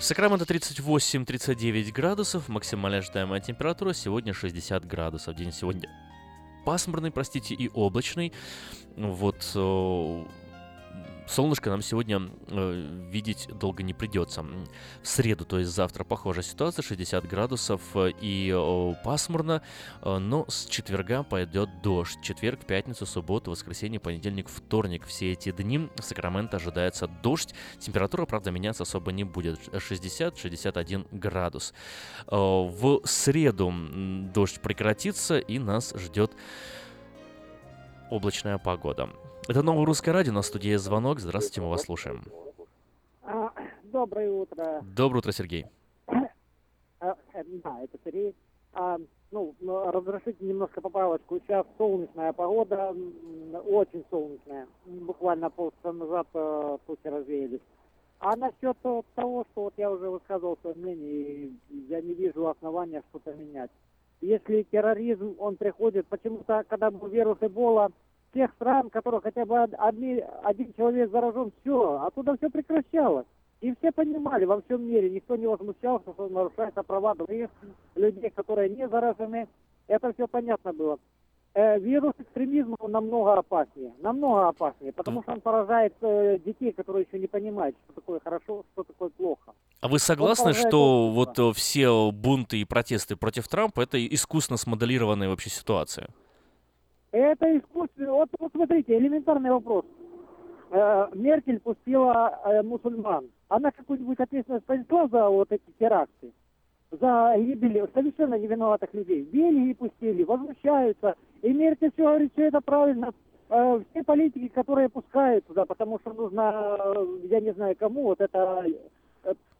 В Сакраменто тридцать восемь - тридцать девять градусов, максимальная ожидаемая температура сегодня шестьдесят градусов. День сегодня пасмурный, простите, и облачный. Вот солнышко нам сегодня э, видеть долго не придется. В среду, то есть завтра, похожая ситуация, шестьдесят градусов и э, пасмурно, э, но с четверга пойдет дождь. Четверг, пятница, суббота, воскресенье, понедельник, вторник. Все эти дни в Сакраменто ожидается дождь. Температура, правда, меняться особо не будет. шестьдесят - шестьдесят один градус. Э, в среду дождь прекратится и нас ждет облачная погода. Это Новое русское радио, на студии звонок. Здравствуйте, мы вас слушаем. Доброе утро. Доброе утро, Сергей. Да, это Сергей. Ну, разрешите немножко поправочку. Сейчас солнечная погода, очень солнечная. Буквально полчаса назад тучи развеялись. А насчет того, что вот я уже высказывал свое мнение, я не вижу основания что-то менять. Если терроризм, он приходит, почему-то, когда был вирус Эбола, тех стран, в которых хотя бы одни, один человек заражен, все, оттуда все прекращалось. И все понимали во всем мире, никто не возмущался, что нарушаются права других людей, которые не заражены. Это все понятно было. Э, вирус экстремизма намного опаснее, намного опаснее, потому что он поражает э, детей, которые еще не понимают, что такое хорошо, что такое плохо. А вы согласны, что вот все бунты и протесты против Трампа — это искусно смоделированная вообще ситуация? Это искусственно. Вот, вот смотрите, элементарный вопрос. Э, Меркель пустила э, мусульман. Она какую-нибудь ответственность понесла за вот эти теракты? За гибель совершенно невиноватых людей. Бельгии пустили, возмущаются. И Меркель все говорит, что это правильно. Э, все политики, которые пускают туда, потому что нужно, я не знаю кому, вот это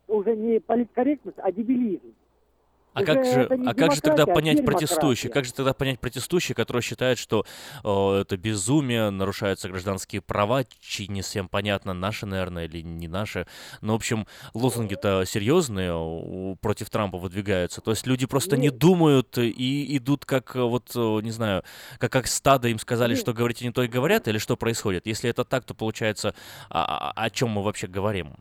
уже не политкорректность, а дебилизм. А как же, а как же тогда понять протестующих? Как же тогда понять протестующих, которые считают, что э, это безумие, нарушаются гражданские права, чьи не всем понятно, наши, наверное, или не наши. Но, в общем, лозунги-то серьезные против Трампа выдвигаются. То есть люди просто Нет. не думают и идут как, вот, не знаю, как, как стадо, им сказали, Нет. что говорите не то и говорят, или что происходит? Если это так, то получается, а, о чем мы вообще говорим?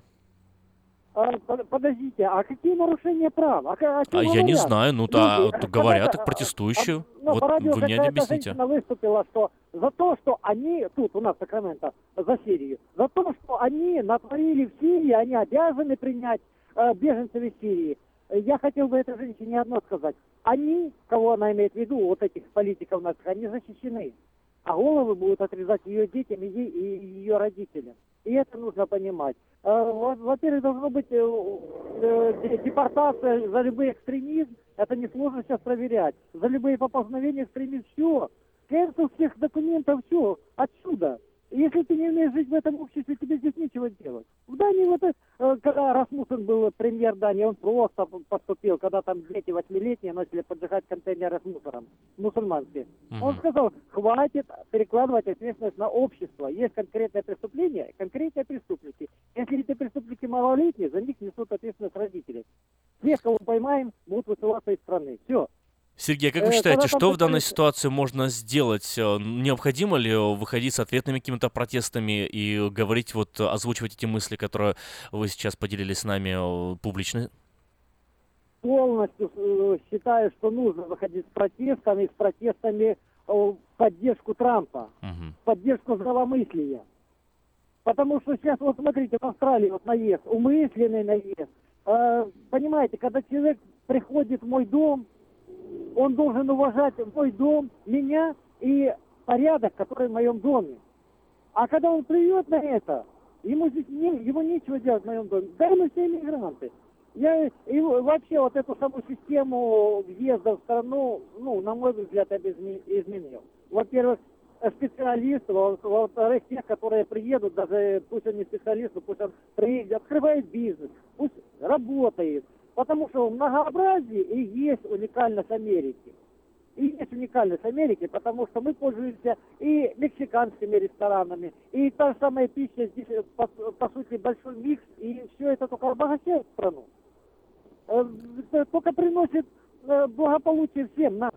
Подождите, а какие нарушения прав? А, а, а я не знаю, ну да, люди, говорят, так протестующие. А, вот вы мне не объясните. Она выступила, что за то, что они, тут у нас в Сакраменто, за Сирию, за то, что они натворили в Сирии, они обязаны принять э, беженцев из Сирии. Я хотел бы этой женщине одно сказать. Они, кого она имеет в виду, вот этих политиков наших, они защищены. А головы будут отрезать ее детям и, ей, и ее родителям. И это нужно понимать. Во-первых, должна быть депортация за любой экстремизм. Это несложно сейчас проверять. За любые поползновения экстремизм. Все. Кэнсел всех документов. Все. Отсюда. Если ты не умеешь жить в этом обществе, тебе здесь нечего делать. В Дании вот это, когда Расмуссен был премьер Дании, он просто поступил, когда там дети восьмилетние начали поджигать контейнеры с мусором, мусульманские. Mm-hmm. Он сказал, хватит перекладывать ответственность на общество. Есть конкретное преступление, конкретные преступники. Если эти преступники малолетние, за них несут ответственность родители. Всех, кого поймаем, будут высылаться из страны. Все. Сергей, как вы считаете, что в данной ситуации можно сделать? Необходимо ли выходить с ответными какими-то протестами и говорить, вот озвучивать эти мысли, которые вы сейчас поделились с нами, публично? Полностью считаю, что нужно выходить с протестами, с протестами в поддержку Трампа, угу. в поддержку здравомыслия. Потому что сейчас, вот смотрите, в Австралии вот наезд, умышленный наезд. Понимаете, когда человек приходит в мой дом, он должен уважать мой дом, меня и порядок, который в моем доме. А когда он плюет на это, ему здесь не, ему нечего делать в моем доме. Да, мы все иммигранты. Я и вообще вот эту саму систему въезда в страну, ну, на мой взгляд, я бы изменил. Во-первых, специалистов, во-вторых, тех, которые приедут, даже пусть он не специалист, пусть он приедет, открывает бизнес, пусть работает. Потому что в многообразии и есть уникальность Америки. И есть уникальность Америки, потому что мы пользуемся и мексиканскими ресторанами, и та же самая пища здесь, по, по сути, большой микс, и все это только обогащает страну. Только приносит благополучие всем нам.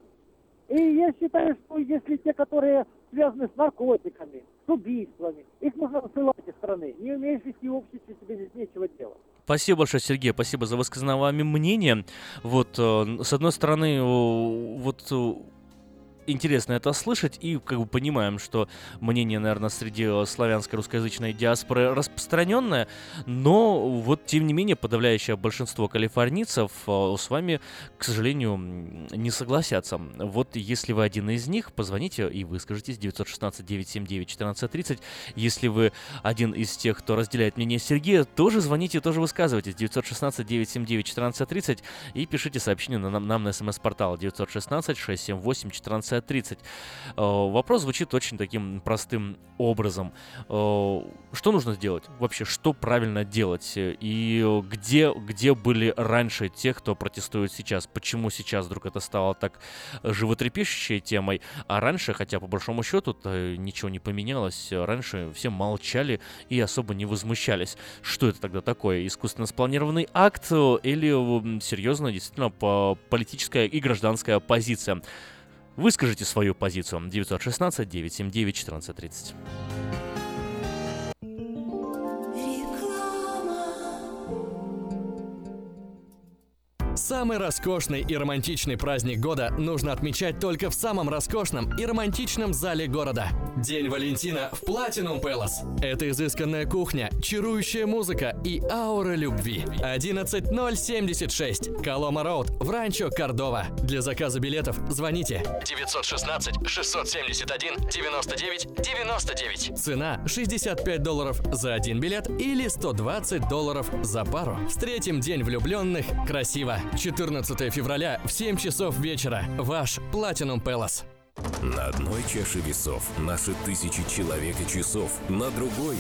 И я считаю, что если те, которые связаны с наркотиками, с убийствами, их нужно высылать из страны. Не умеешь вести общество, тебе здесь нечего делать. Спасибо большое, Сергей, спасибо за высказанное вами мнение. Вот, с одной стороны, вот интересно это слышать, и как бы понимаем, что мнение, наверное, среди славянской русскоязычной диаспоры распространенное, но вот тем не менее подавляющее большинство калифорнийцев с вами, к сожалению, не согласятся. Вот если вы один из них, позвоните и выскажитесь. Девять один шесть, девять семь девять, один четыре три ноль. Если вы один из тех, кто разделяет мнение Сергея, тоже звоните, тоже высказывайтесь. девять один шесть, девять семь девять, один четыре три ноль и пишите сообщение на, нам на смс-портал девять один шесть, шесть семь восемь, один четыре три ноль. Вопрос звучит очень таким простым образом. Что нужно сделать? Вообще, что правильно делать? И где, где были раньше те, кто протестует сейчас? Почему сейчас вдруг это стало так животрепещущей темой? А раньше, хотя по большому счету ничего не поменялось, раньше все молчали и особо не возмущались. Что это тогда такое? Искусственно спланированный акт или серьезно, действительно, политическая и гражданская позиция? Выскажите свою позицию. девять один шесть, девять семь девять, один четыре три ноль. Самый роскошный и романтичный праздник года нужно отмечать только в самом роскошном и романтичном зале города. День Валентина в Platinum Palace. Это изысканная кухня, чарующая музыка и аура любви. одиннадцать ноль семьдесят шесть Колома Роуд в Ранчо Кордова. Для заказа билетов звоните девять один шесть, шесть семь один, девять девять девять девять. Цена шестьдесят пять долларов за один билет или сто двадцать долларов за пару. Встретим день влюбленных красиво. четырнадцатого февраля в семь часов вечера. Ваш Platinum Palace. На одной чаше весов наши тысячи человек и часов, на другой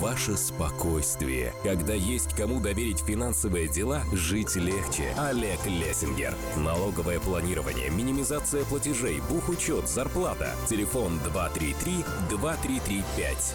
ваше спокойствие. Когда есть кому доверить финансовые дела, жить легче. Олег Лессингер. Налоговое планирование, минимизация платежей, бухучет, зарплата. Телефон два три три, два три три пять.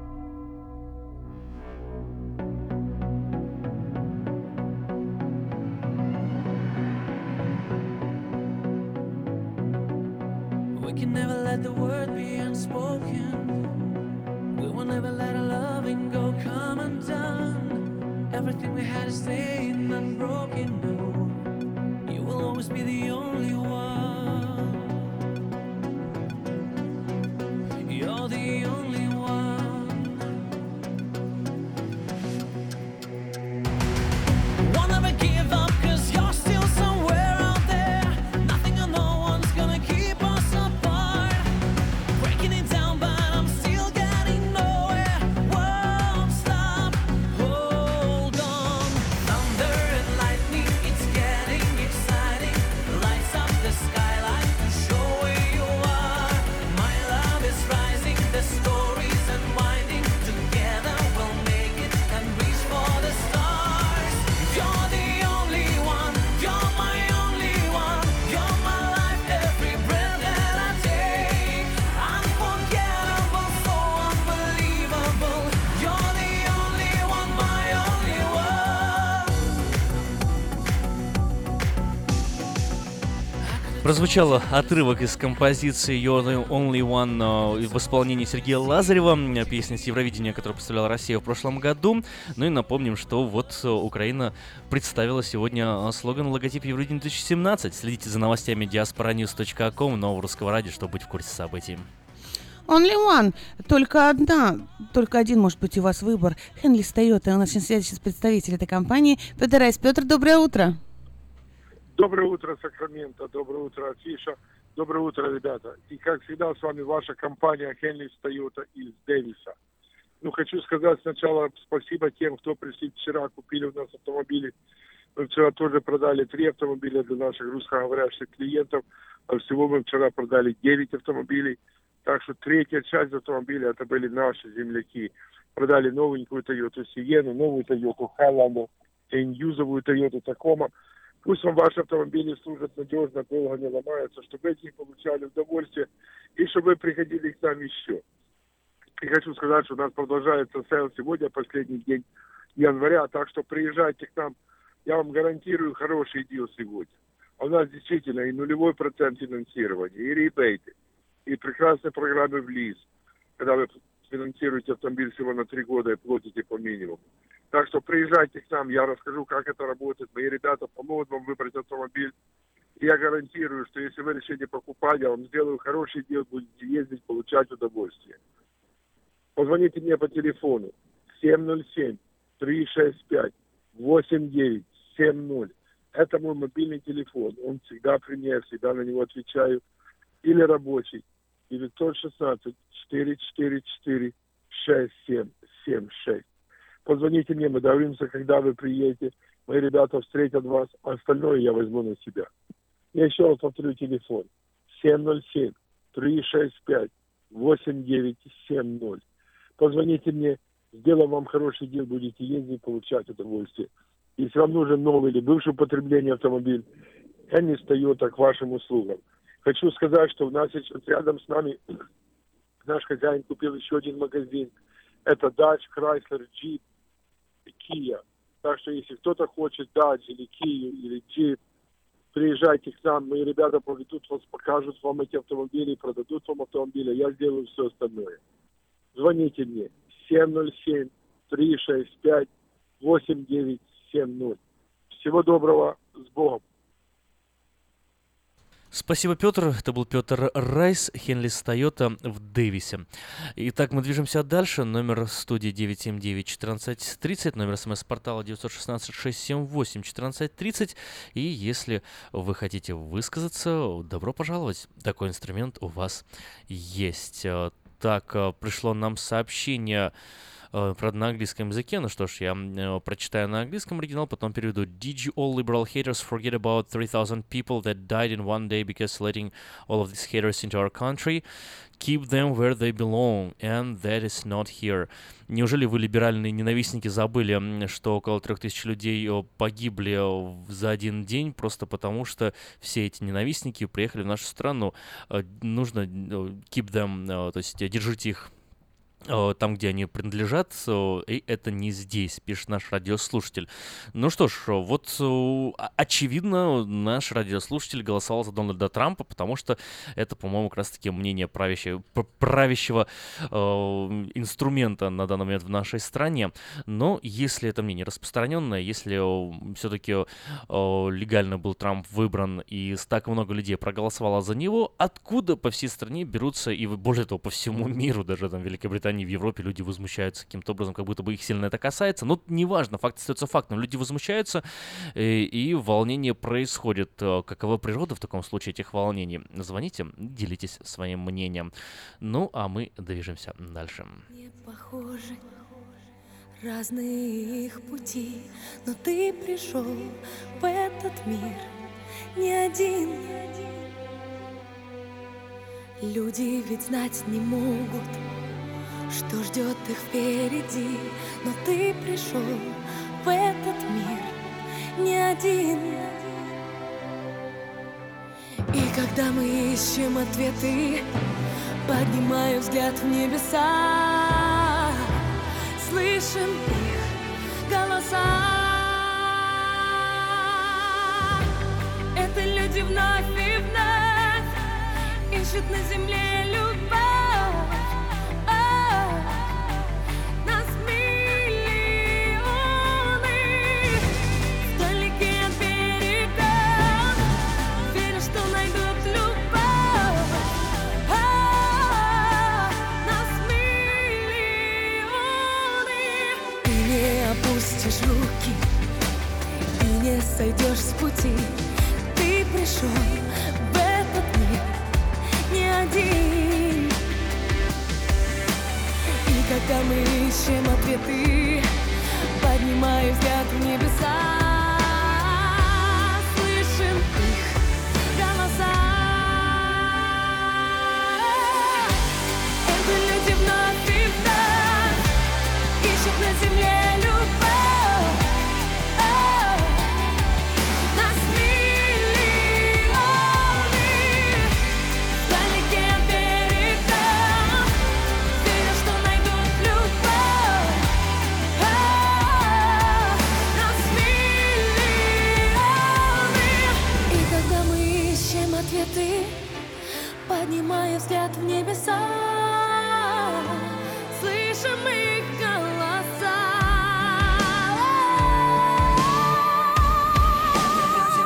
We can never let the word be unspoken. We will never let our loving go come undone. Everything we had is staying unbroken. No, you will always be the only one. You're the only one. We'll never give up, cause you're still somewhere. Прозвучал отрывок из композиции «You're the Only One» в исполнении Сергея Лазарева, песня с Евровидения, которую представляла Россия в прошлом году. Ну и напомним, что вот Украина представила сегодня слоган, логотип Евровидения две тысячи семнадцать. Следите за новостями diasporanews точка ком, Нового русского радио, чтобы быть в курсе событий. Only one, только одна, только один может быть у вас выбор. Хенли с Тойота, у нас сейчас представитель этой компании Петр Райс. Петр, доброе утро. Доброе утро, Сакраменто. Доброе утро, Афиша. Доброе утро, ребята. И, как всегда, с вами ваша компания «Хенлис Тойота» из Дэвиса. Ну, хочу сказать сначала спасибо тем, кто пришли вчера, купили у нас автомобили. Мы вчера тоже продали три автомобиля для наших русскоговорящих клиентов. А всего мы вчера продали девять автомобилей. Так что третья часть автомобилей – это были наши земляки. Продали новенькую «Тойоту Сиену», новую «Тойоту Хайланду». эньюзовую Тойоту Такома. Пусть вам ваши автомобили служат надежно, долго не ломаются, чтобы вы от них получали удовольствие и чтобы вы приходили к нам еще. И хочу сказать, что у нас продолжается сейл сегодня, последний день января, так что приезжайте к нам, я вам гарантирую хороший дел сегодня. А у нас действительно и нулевой процент финансирования, и ребейты, и прекрасные программы в лиз, когда вы финансируете автомобиль всего на три года и платите по минимуму. Так что приезжайте к нам, я расскажу, как это работает. Мои ребята помогут вам выбрать автомобиль. И я гарантирую, что если вы решите покупать, я вам сделаю хороший дел, будете ездить, получать удовольствие. Позвоните мне по телефону семь ноль семь, три шесть пять, восемь девять семь ноль. Это мой мобильный телефон. Он всегда при мне, я всегда на него отвечаю. Или рабочий. девять один шесть, четыре четыре четыре, шесть семь семь шесть. Позвоните мне, мы договоримся, когда вы приедете. Мои ребята встретят вас, а остальное я возьму на себя. Я еще раз повторю телефон. семь ноль семь, три шесть пять, восемь девять семь ноль. Позвоните мне, сделаю вам хороший день, будете ездить, получать удовольствие. Если вам нужен новый или бывший употребление автомобиль, я не стою так к вашим услугам. Хочу сказать, что у нас сейчас рядом с нами наш хозяин купил еще один магазин. Это Dodge, Chrysler, Jeep и Kia. Так что если кто-то хочет Dodge или Kia или Jeep, приезжайте к нам, мои ребята поведут вас, покажут вам эти автомобили, продадут вам автомобили, я сделаю все остальное. Звоните мне семь ноль семь, три шесть пять, восемь девять семь ноль. Всего доброго, с Богом! Спасибо, Петр. Это был Петр Райс, Хенлис Тойота в Дэвисе. Итак, мы движемся дальше. Номер студии девять семь девять четырнадцать тридцать, номер смс-портала девять один шесть шесть семь восемь четырнадцать тридцать. И если вы хотите высказаться, добро пожаловать. Такой инструмент у вас есть. Так, пришло нам сообщение, правда, на английском языке. Ну что ж, я прочитаю на английском оригинал, потом переведу. Did you all liberal haters forget about three thousand people that died in one day because letting all of these haters into our country? Keep them where they belong, and that is not here. Неужели вы, либеральные ненавистники, забыли, что около трех тысяч людей погибли за один день просто потому, что все эти ненавистники приехали в нашу страну? Нужно keep them, то есть держите их там, где они принадлежат, и это не здесь, пишет наш радиослушатель. Ну что ж, вот очевидно, наш радиослушатель голосовал за Дональда Трампа, потому что это, по-моему, как раз-таки мнение правящего, правящего э, инструмента на данный момент в нашей стране. Но если это мнение распространенное, если все-таки э, легально был Трамп выбран и так много людей проголосовало за него, откуда по всей стране берутся, и более того, по всему миру, даже там в Великобритании, в Европе люди возмущаются каким-то образом, как будто бы их сильно это касается. Но неважно, факт остается фактом. Люди возмущаются, и, и волнение происходит. Какова природа в таком случае этих волнений? Звоните, делитесь своим мнением. Ну, а мы движемся дальше. Не похожи разные их пути, но ты пришел в этот мир не один. Люди ведь знать не могут, что ждет их впереди, но ты пришел в этот мир не один. И когда мы ищем ответы, поднимаю взгляд в небеса, слышим их голоса. Это люди вновь и вновь ищут на земле любовь. Руки, и не сойдешь с пути. Ты пришел в этот мир не один. И когда мы ищем ответы, поднимаю взгляд в небеса, слышим их голоса. Это люди вновь и вновь ищут на земле любовь. Oh в небеса, слышим их голоса. Люди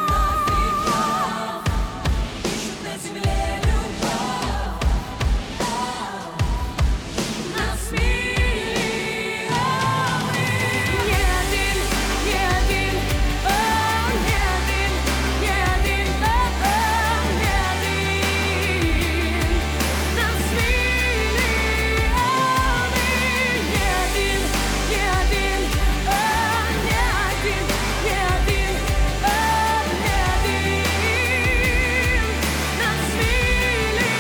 навека ищут на земле любовь. Нас миллионы. Не один, не один, о, не один, не один, о, о, не один. Нас миллионы. Не один, не один, о, не один, не один, о, не один. Нас миллионы.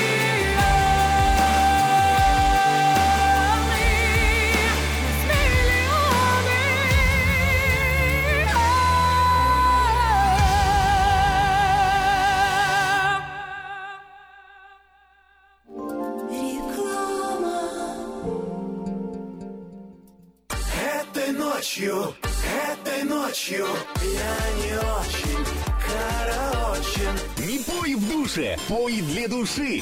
Этой ночью, этой ночью я не очень хорошен. Не пой в душе, пой для души.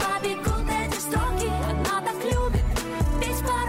Побегут эти строки, она так любит петь в караоке.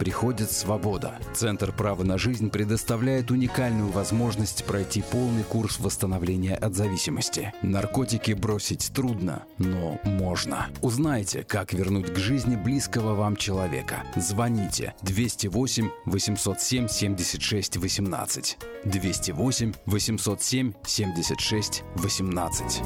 Приходит свобода. Центр права на жизнь предоставляет уникальную возможность пройти полный курс восстановления от зависимости. Наркотики бросить трудно, но можно. Узнайте, как вернуть к жизни близкого вам человека. Звоните двести восемь восемьсот семь семьдесят шесть восемнадцать. двести восемь восемьсот семь семьдесят шесть восемнадцать.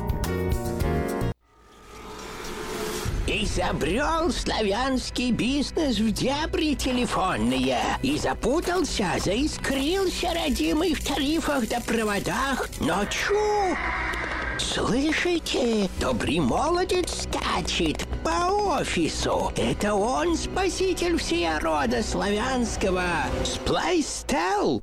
Изобрел славянский бизнес в дебри телефонные. И запутался, заискрился родимый в тарифах да проводах. Но чу! Слышите? Добрый молодец скачет по офису. Это он спаситель всея рода славянского. Сплайстелл.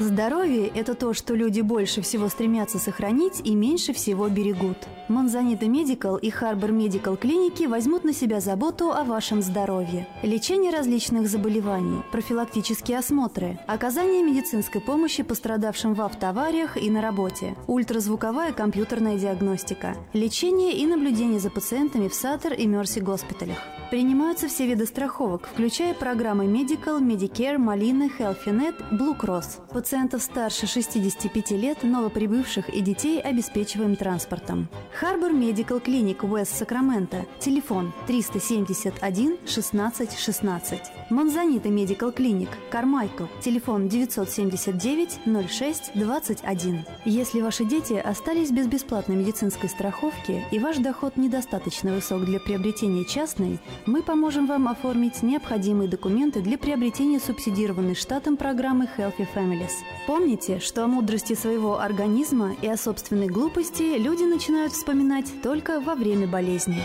Здоровье – это то, что люди больше всего стремятся сохранить и меньше всего берегут. Монзанита Медикал и Харбор Медикал клиники возьмут на себя заботу о вашем здоровье. Лечение различных заболеваний, профилактические осмотры, оказание медицинской помощи пострадавшим в автоавариях и на работе, ультразвуковая компьютерная диагностика, лечение и наблюдение за пациентами в Саттер и Мерси госпиталях. Принимаются все виды страховок, включая программы Medical, Medicare, Molina, HealthyNet, Blue Cross. Пациентов старше шестидесяти пяти лет, новоприбывших и детей обеспечиваем транспортом. Харбор Медикал Клиник Уэст Сакраменто. Телефон триста семьдесят один шестнадцать шестнадцать. Монзанита Медикал Клиник Кармайкл. Телефон девятьсот семьдесят девять ноль шесть двадцать один. Если ваши дети остались без бесплатной медицинской страховки и ваш доход недостаточно высок для приобретения частной, мы поможем вам оформить необходимые документы для приобретения субсидированной штатом программы Healthy Families. Помните, что о мудрости своего организма и о собственной глупости люди начинают вспоминать только во время болезни.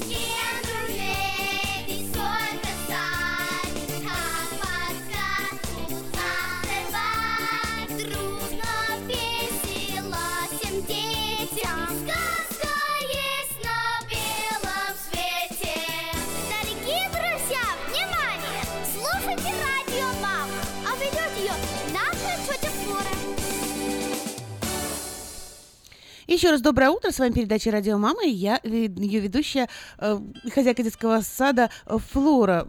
Нет друзей, бесконечно сами, как подсказку отрывать. Трудно Еще раз доброе утро. С вами передача «Радио Мама» и я, ее ведущая, хозяйка детского сада Флора.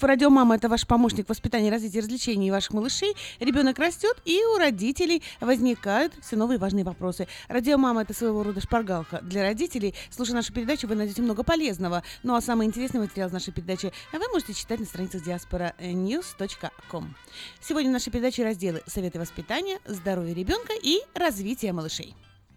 «Радио Мама» — это ваш помощник в воспитании, развитии, развлечений ваших малышей. Ребенок растет, и у родителей возникают все новые важные вопросы. «Радио Мама» — это своего рода шпаргалка для родителей. Слушая нашу передачу, вы найдете много полезного. Ну а самый интересный материал из нашей передачи вы можете читать на страницах диаспора ньюс точка ком. Сегодня в нашей передаче разделы «Советы воспитания», «Здоровье ребенка» и «Развитие малышей».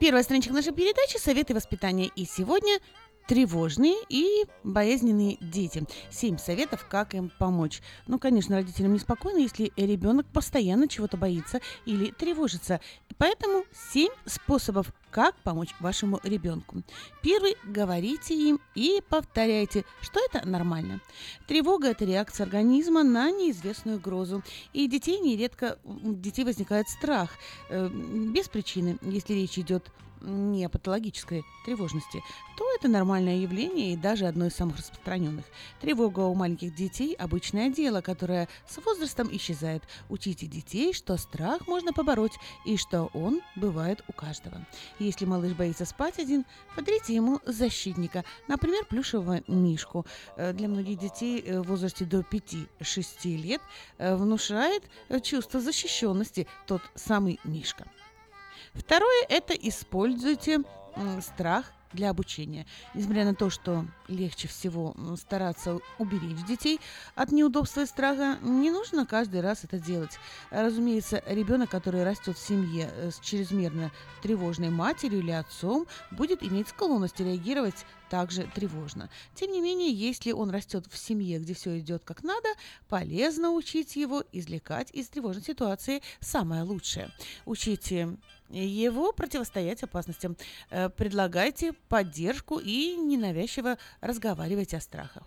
Первая страничка нашей передачи — «Советы воспитания». И сегодня тревожные и боязненные дети. Семь советов, как им помочь. Ну, конечно, родителям неспокойно, если ребенок постоянно чего-то боится или тревожится. Поэтому семь способов, как помочь вашему ребенку. Первый. Говорите им и повторяйте, что это нормально. Тревога – это реакция организма на неизвестную угрозу. И детей нередко, у детей возникает страх э, без причины, если речь идет не о патологической тревожности, то это нормальное явление и даже одно из самых распространенных. Тревога у маленьких детей – обычное дело, которое с возрастом исчезает. Учите детей, что страх можно побороть и что он бывает у каждого. Если малыш боится спать один, подарите ему защитника, например, плюшевого мишку. Для многих детей в возрасте до пяти-шести лет внушает чувство защищенности тот самый мишка. Второе – это используйте страх для обучения. Несмотря на то, что легче всего стараться уберечь детей от неудобства и страха, не нужно каждый раз это делать. Разумеется, ребенок, который растет в семье с чрезмерно тревожной матерью или отцом, будет иметь склонность реагировать также тревожно. Тем не менее, если он растет в семье, где все идет как надо, полезно учить его извлекать из тревожной ситуации самое лучшее. Учите его противостоять опасностям. Предлагайте поддержку и ненавязчиво разговаривайте о страхах.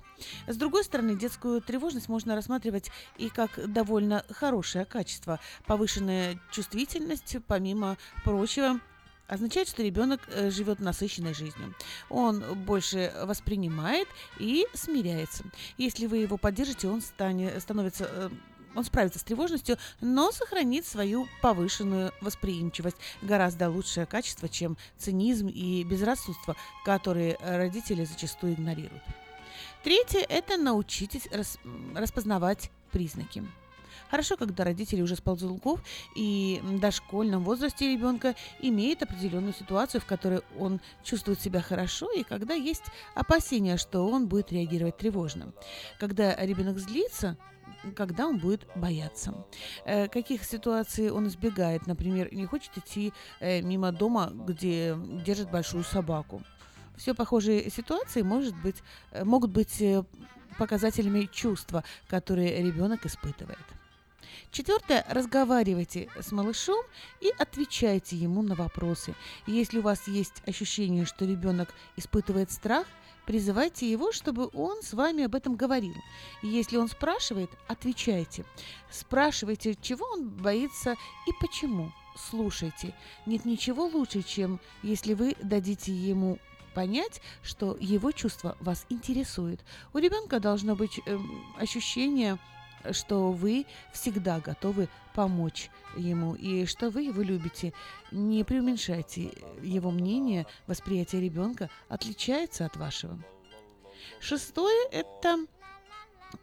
С другой стороны, детскую тревожность можно рассматривать и как довольно хорошее качество. Повышенная чувствительность, помимо прочего, означает, что ребенок живет насыщенной жизнью. Он больше воспринимает и смиряется. Если вы его поддержите, он станет, становится... Он справится с тревожностью, но сохранит свою повышенную восприимчивость. Гораздо лучшее качество, чем цинизм и безрассудство, которые родители зачастую игнорируют. Третье – это научитесь распознавать признаки. Хорошо, когда родители уже с ползунков и в дошкольном возрасте ребенка имеет определенную ситуацию, в которой он чувствует себя хорошо, и когда есть опасения, что он будет реагировать тревожно. Когда ребенок злится, когда он будет бояться. Каких ситуаций он избегает, например, не хочет идти мимо дома, где держит большую собаку. Все похожие ситуации может быть, могут быть показателями чувства, которые ребенок испытывает. Четвертое. Разговаривайте с малышом и отвечайте ему на вопросы. Если у вас есть ощущение, что ребенок испытывает страх, призывайте его, чтобы он с вами об этом говорил. Если он спрашивает, отвечайте. Спрашивайте, чего он боится и почему. Слушайте. Нет ничего лучше, чем если вы дадите ему понять, что его чувство вас интересует. У ребенка должно быть э, ощущение, что вы всегда готовы помочь ему и что вы его любите. Не преуменьшайте его мнение, восприятие ребенка отличается от вашего. Шестое – это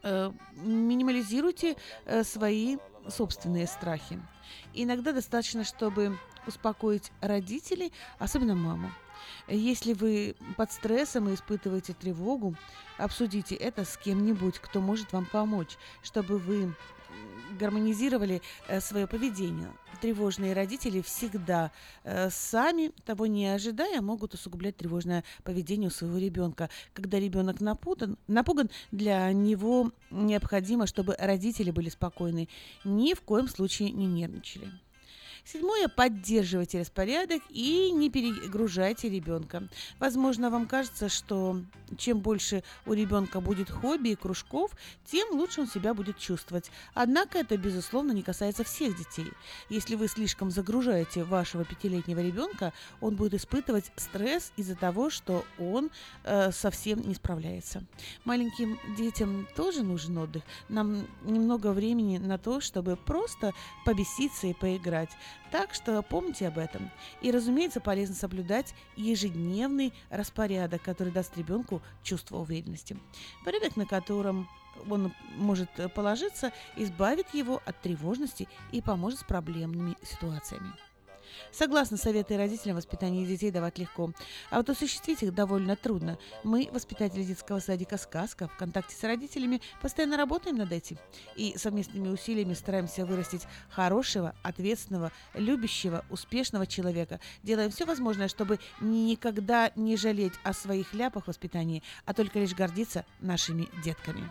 э, минимализируйте э, свои собственные страхи. Иногда достаточно, чтобы успокоить родителей, особенно маму. Если вы под стрессом и испытываете тревогу, обсудите это с кем-нибудь, кто может вам помочь, чтобы вы гармонизировали свое поведение. Тревожные родители всегда, сами того не ожидая, могут усугублять тревожное поведение у своего ребенка. Когда ребенок напуган, напуган, для него необходимо, чтобы родители были спокойны, ни в коем случае не нервничали. Седьмое. Поддерживайте распорядок и не перегружайте ребенка. Возможно, вам кажется, что чем больше у ребенка будет хобби и кружков, тем лучше он себя будет чувствовать. Однако это, безусловно, не касается всех детей. Если вы слишком загружаете вашего пятилетнего ребенка, он будет испытывать стресс из-за того, что он э, совсем не справляется. Маленьким детям тоже нужен отдых. Нам немного времени на то, чтобы просто побеситься и поиграть. Так что помните об этом. И, разумеется, полезно соблюдать ежедневный распорядок, который даст ребенку чувство уверенности. Порядок, на котором он может положиться, избавит его от тревожности и поможет с проблемными ситуациями. Согласно, советы родителям воспитание детей давать легко, а вот осуществить их довольно трудно. Мы, воспитатели детского садика «Сказка», в контакте с родителями постоянно работаем над этим и совместными усилиями стараемся вырастить хорошего, ответственного, любящего, успешного человека. Делаем все возможное, чтобы никогда не жалеть о своих ляпах в воспитании, а только лишь гордиться нашими детками.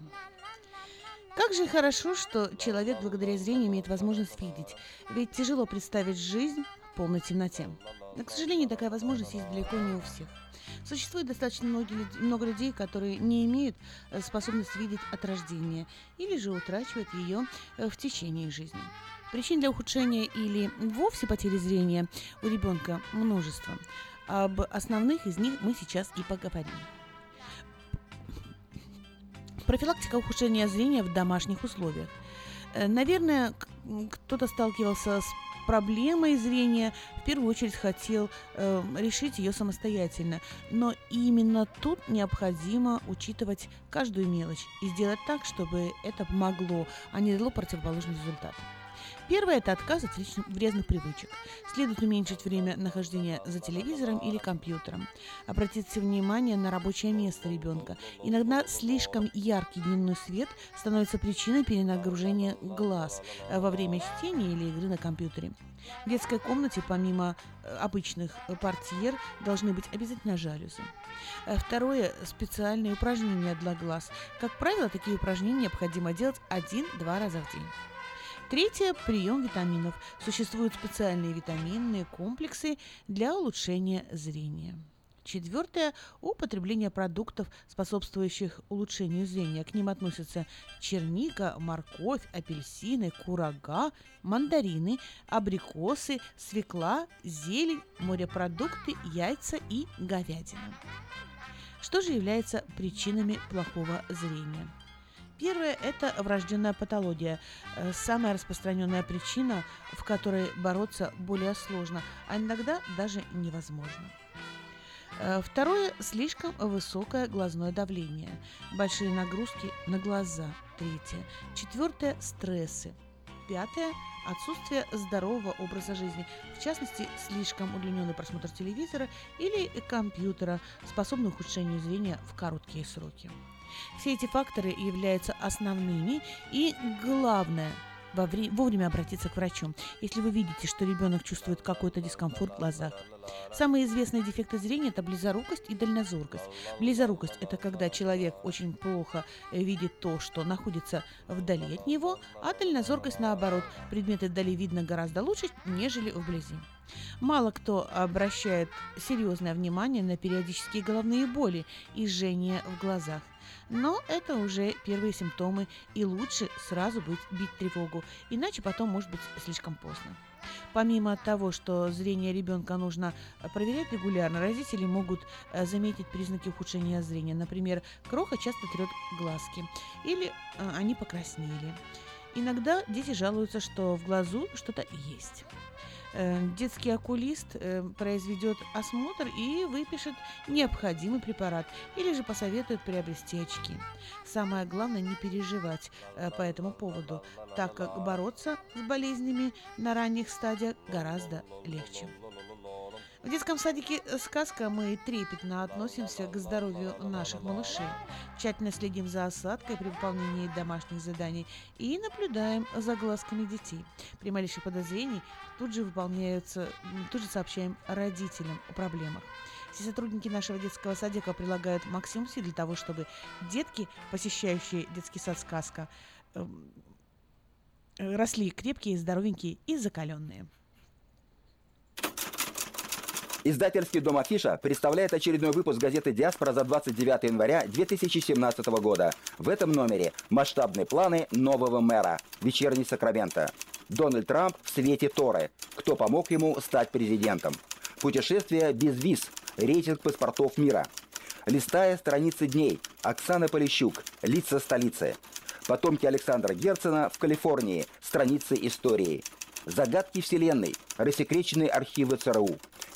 Как же хорошо, что человек благодаря зрению имеет возможность видеть, ведь тяжело представить жизнь в полной темноте. Но, к сожалению, такая возможность есть далеко не у всех. Существует достаточно много людей, которые не имеют способности видеть от рождения или же утрачивают ее в течение жизни. Причин для ухудшения или вовсе потери зрения у ребенка множество. Об основных из них мы сейчас и поговорим. Профилактика ухудшения зрения в домашних условиях. Наверное, кто-то сталкивался с проблемой зрения, в первую очередь хотел э, решить ее самостоятельно. Но именно тут необходимо учитывать каждую мелочь и сделать так, чтобы это помогло, а не дало противоположный результат. Первое – это отказ от вредных привычек. Следует уменьшить время нахождения за телевизором или компьютером. Обратите внимание на рабочее место ребенка. Иногда слишком яркий дневной свет становится причиной перенагружения глаз во время чтения или игры на компьютере. В детской комнате, помимо обычных портьер, должны быть обязательно жалюзи. Второе – специальные упражнения для глаз. Как правило, такие упражнения необходимо делать один-два раза в день. Третье – прием витаминов. Существуют специальные витаминные комплексы для улучшения зрения. Четвертое – употребление продуктов, способствующих улучшению зрения. К ним относятся черника, морковь, апельсины, курага, мандарины, абрикосы, свекла, зелень, морепродукты, яйца и говядина. Что же является причинами плохого зрения? Первое – это врожденная патология, самая распространенная причина, в которой бороться более сложно, а иногда даже невозможно. Второе – слишком высокое глазное давление, большие нагрузки на глаза. Третье. Четвертое – стрессы. Пятое – отсутствие здорового образа жизни, в частности, слишком удлиненный просмотр телевизора или компьютера, способный к ухудшению зрения в короткие сроки. Все эти факторы являются основными, и главное – вовремя обратиться к врачу, если вы видите, что ребенок чувствует какой-то дискомфорт в глазах. Самые известные дефекты зрения – это близорукость и дальнозоркость. Близорукость – это когда человек очень плохо видит то, что находится вдали от него, а дальнозоркость, наоборот, предметы вдали видно гораздо лучше, нежели вблизи. Мало кто обращает серьезное внимание на периодические головные боли и жжение в глазах. Но это уже первые симптомы, и лучше сразу быть, бить тревогу, иначе потом может быть слишком поздно. Помимо того, что зрение ребенка нужно проверять регулярно, родители могут заметить признаки ухудшения зрения. Например, кроха часто трет глазки или они покраснели. Иногда дети жалуются, что в глазу что-то есть. Детский окулист произведет осмотр и выпишет необходимый препарат или же посоветует приобрести очки. Самое главное – не переживать по этому поводу, так как бороться с болезнями на ранних стадиях гораздо легче. В детском садике «Сказка» мы трепетно относимся к здоровью наших малышей, тщательно следим за осадкой при выполнении домашних заданий и наблюдаем за глазками детей. При малейших подозрениях тут же выполняются, тут же сообщаем родителям о проблемах. Все сотрудники нашего детского садика прилагают максимум сил для того, чтобы детки, посещающие детский сад «Сказка», росли крепкие, здоровенькие и закаленные. Издательский «Дом Афиша» представляет очередной выпуск газеты «Диаспора» за двадцать девятое января две тысячи семнадцатого года. В этом номере масштабные планы нового мэра. Вечерний Сакраменто. Дональд Трамп в свете Торы. Кто помог ему стать президентом? Путешествие без виз. Рейтинг паспортов мира. Листая страницы дней. Оксана Полищук. Лица столицы. Потомки Александра Герцена в Калифорнии. Страницы истории. Загадки вселенной. Рассекреченные архивы ЦРУ.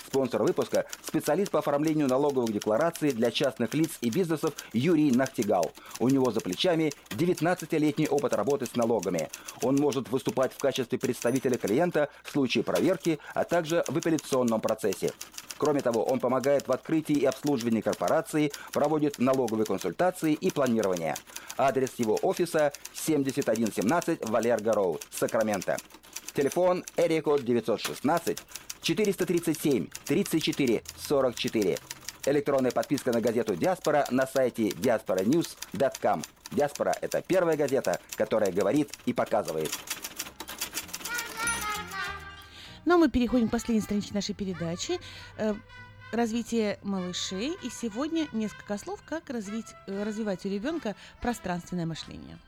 Спонсор выпуска – специалист по оформлению налоговых деклараций для частных лиц и бизнесов Юрий Нахтигал. У него за плечами девятнадцатилетний опыт работы с налогами. Он может выступать в качестве представителя клиента в случае проверки, а также в апелляционном процессе. Кроме того, он помогает в открытии и обслуживании корпораций, проводит налоговые консультации и планирование. Адрес его офиса – семьдесят один семнадцать Валерго Роуд, Сакраменто. Телефон Эрико девятьсот шестнадцать четыреста тридцать семь тридцать четыре сорок четыре. Электронная подписка на газету «Диаспора» на сайте диаспора ньюс точка ком. «Диаспора» — это первая газета, которая говорит и показывает. Ну, мы переходим к последней странице нашей передачи. Развитие малышей. И сегодня несколько слов, как развить, развивать у ребенка пространственное мышление.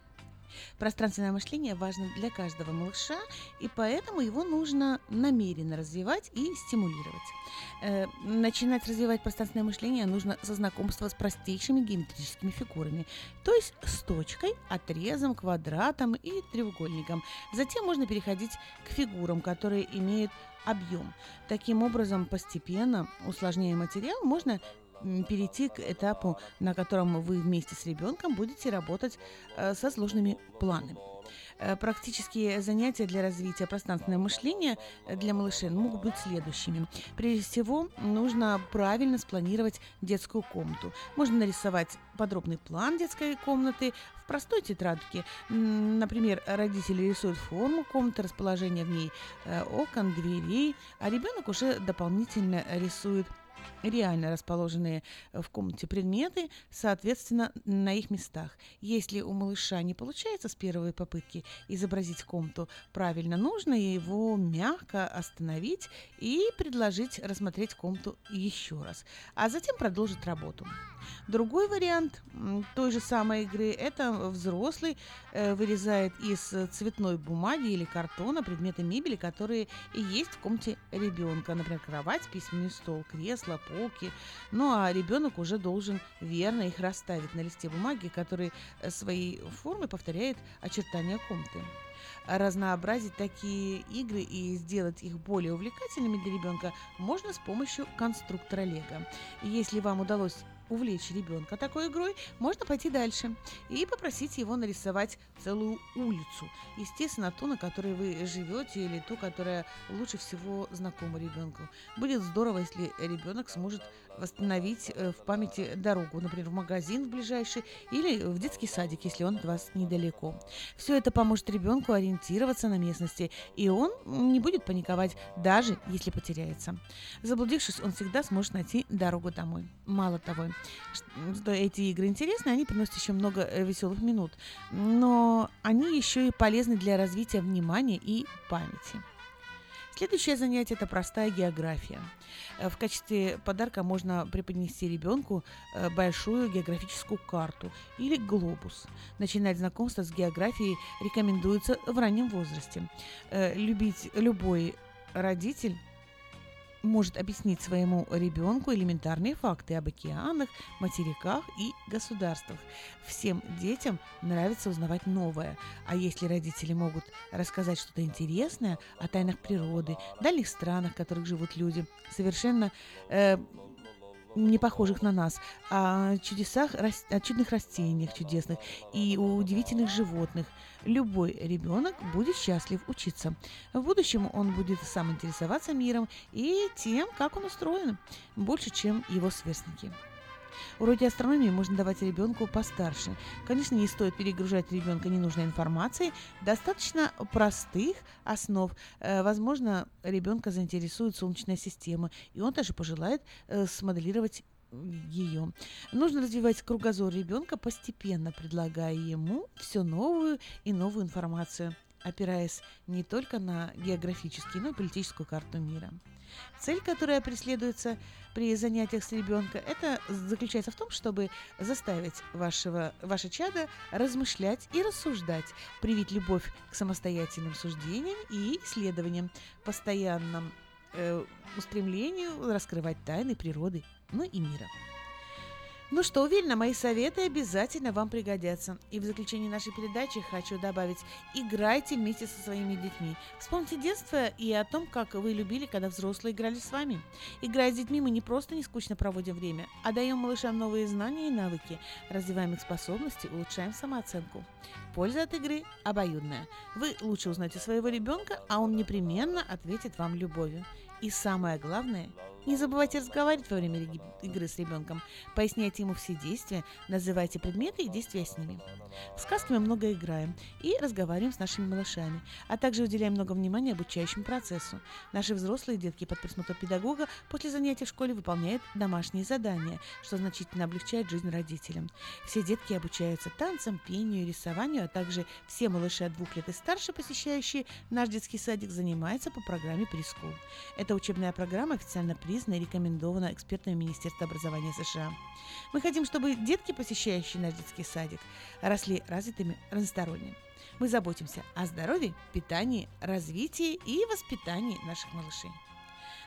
Пространственное мышление важно для каждого малыша, и поэтому его нужно намеренно развивать и стимулировать. Начинать развивать пространственное мышление нужно со знакомства с простейшими геометрическими фигурами, то есть с точкой, отрезом, квадратом и треугольником. Затем можно переходить к фигурам, которые имеют объем. Таким образом, постепенно, усложняя материал, можно перейти к этапу, на котором вы вместе с ребенком будете работать со сложными планами. Практические занятия для развития пространственного мышления для малышей могут быть следующими. Прежде всего, нужно правильно спланировать детскую комнату. Можно нарисовать подробный план детской комнаты в простой тетрадке. Например, родители рисуют форму комнаты, расположение в ней окон, дверей, а ребенок уже дополнительно рисует реально расположенные в комнате предметы, соответственно, на их местах. Если у малыша не получается с первой попытки изобразить комнату правильно, нужно его мягко остановить и предложить рассмотреть комнату еще раз, а затем продолжить работу. Другой вариант той же самой игры – это взрослый вырезает из цветной бумаги или картона предметы мебели, которые есть в комнате ребенка, например, кровать, письменный стол, кресло, хлопоки. Ну а ребенок уже должен верно их расставить на листе бумаги, который своей формой повторяет очертания комнаты. Разнообразить такие игры и сделать их более увлекательными для ребенка можно с помощью конструктора Лего. Если вам удалось увлечь ребенка такой игрой, можно пойти дальше и попросить его нарисовать целую улицу. Естественно, ту, на которой вы живете, или ту, которая лучше всего знакома ребенку. Будет здорово, если ребенок сможет восстановить в памяти дорогу, например, в магазин ближайший или в детский садик, если он от вас недалеко. Все это поможет ребенку ориентироваться на местности, и он не будет паниковать, даже если потеряется. Заблудившись, он всегда сможет найти дорогу домой. Мало того, что эти игры интересны, они приносят еще много веселых минут, но они еще и полезны для развития внимания и памяти. Следующее занятие – это простая география. В качестве подарка можно преподнести ребенку большую географическую карту или глобус. Начинать знакомство с географией рекомендуется в раннем возрасте. Любить любой родитель может объяснить своему ребенку элементарные факты об океанах, материках и государствах. Всем детям нравится узнавать новое, а если родители могут рассказать что-то интересное о тайнах природы, дальних странах, в которых живут люди, совершенно э, не похожих на нас, о чудесах, о чудных растениях чудесных и удивительных животных, любой ребенок будет счастлив учиться. В будущем он будет сам интересоваться миром и тем, как он устроен, больше, чем его сверстники. Уроки астрономии можно давать ребенку постарше. Конечно, не стоит перегружать ребенка ненужной информацией. Достаточно простых основ. Возможно, ребенка заинтересует Солнечная система, и он даже пожелает смоделировать ее. Нужно развивать кругозор ребенка постепенно, предлагая ему все новую и новую информацию, опираясь не только на географические, но и политическую карту мира. Цель, которая преследуется при занятиях с ребенком, это заключается в том, чтобы заставить вашего, ваше чадо размышлять и рассуждать, привить любовь к самостоятельным суждениям и исследованиям, постоянному э, устремлению раскрывать тайны природы, но и мира. Ну что, уверена, мои советы обязательно вам пригодятся. И в заключение нашей передачи хочу добавить: играйте вместе со своими детьми. Вспомните детство и о том, как вы любили, когда взрослые играли с вами. Играя с детьми, мы не просто не скучно проводим время, а даем малышам новые знания и навыки, развиваем их способности, улучшаем самооценку. Польза от игры обоюдная. Вы лучше узнаете своего ребенка, а он непременно ответит вам любовью. И самое главное, не забывайте разговаривать во время игры с ребенком, поясняйте ему все действия, называйте предметы и действия с ними. В сказке мы много играем и разговариваем с нашими малышами, а также уделяем много внимания обучающему процессу. Наши взрослые детки под присмотром педагога после занятий в школе выполняют домашние задания, что значительно облегчает жизнь родителям. Все детки обучаются танцам, пению, рисованию, а также все малыши от двух лет и старше, посещающие наш детский садик, занимаются по программе «Preschool». Эта учебная программа официально признана и рекомендована экспертами Министерства образования США. Мы хотим, чтобы детки, посещающие наш детский садик, росли развитыми, разносторонними. Мы заботимся о здоровье, питании, развитии и воспитании наших малышей.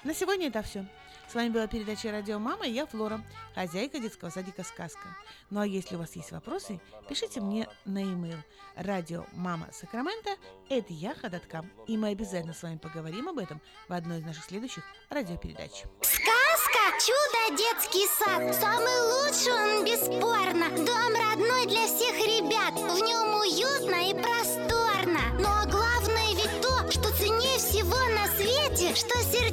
На сегодня это все. С вами была передача «Радио Мама» и я, Флора, хозяйка детского садика «Сказка». Ну а если у вас есть вопросы, пишите мне на e-mail радио мама сакраменто эт яха точка ком, и мы обязательно с вами поговорим об этом в одной из наших следующих радиопередач. «Сказка» – чудо детский сад. Самый лучший он, бесспорно. Дом родной для всех ребят. В нем уютно и просторно. Но главное ведь то, что ценнее всего на свете, что сердцу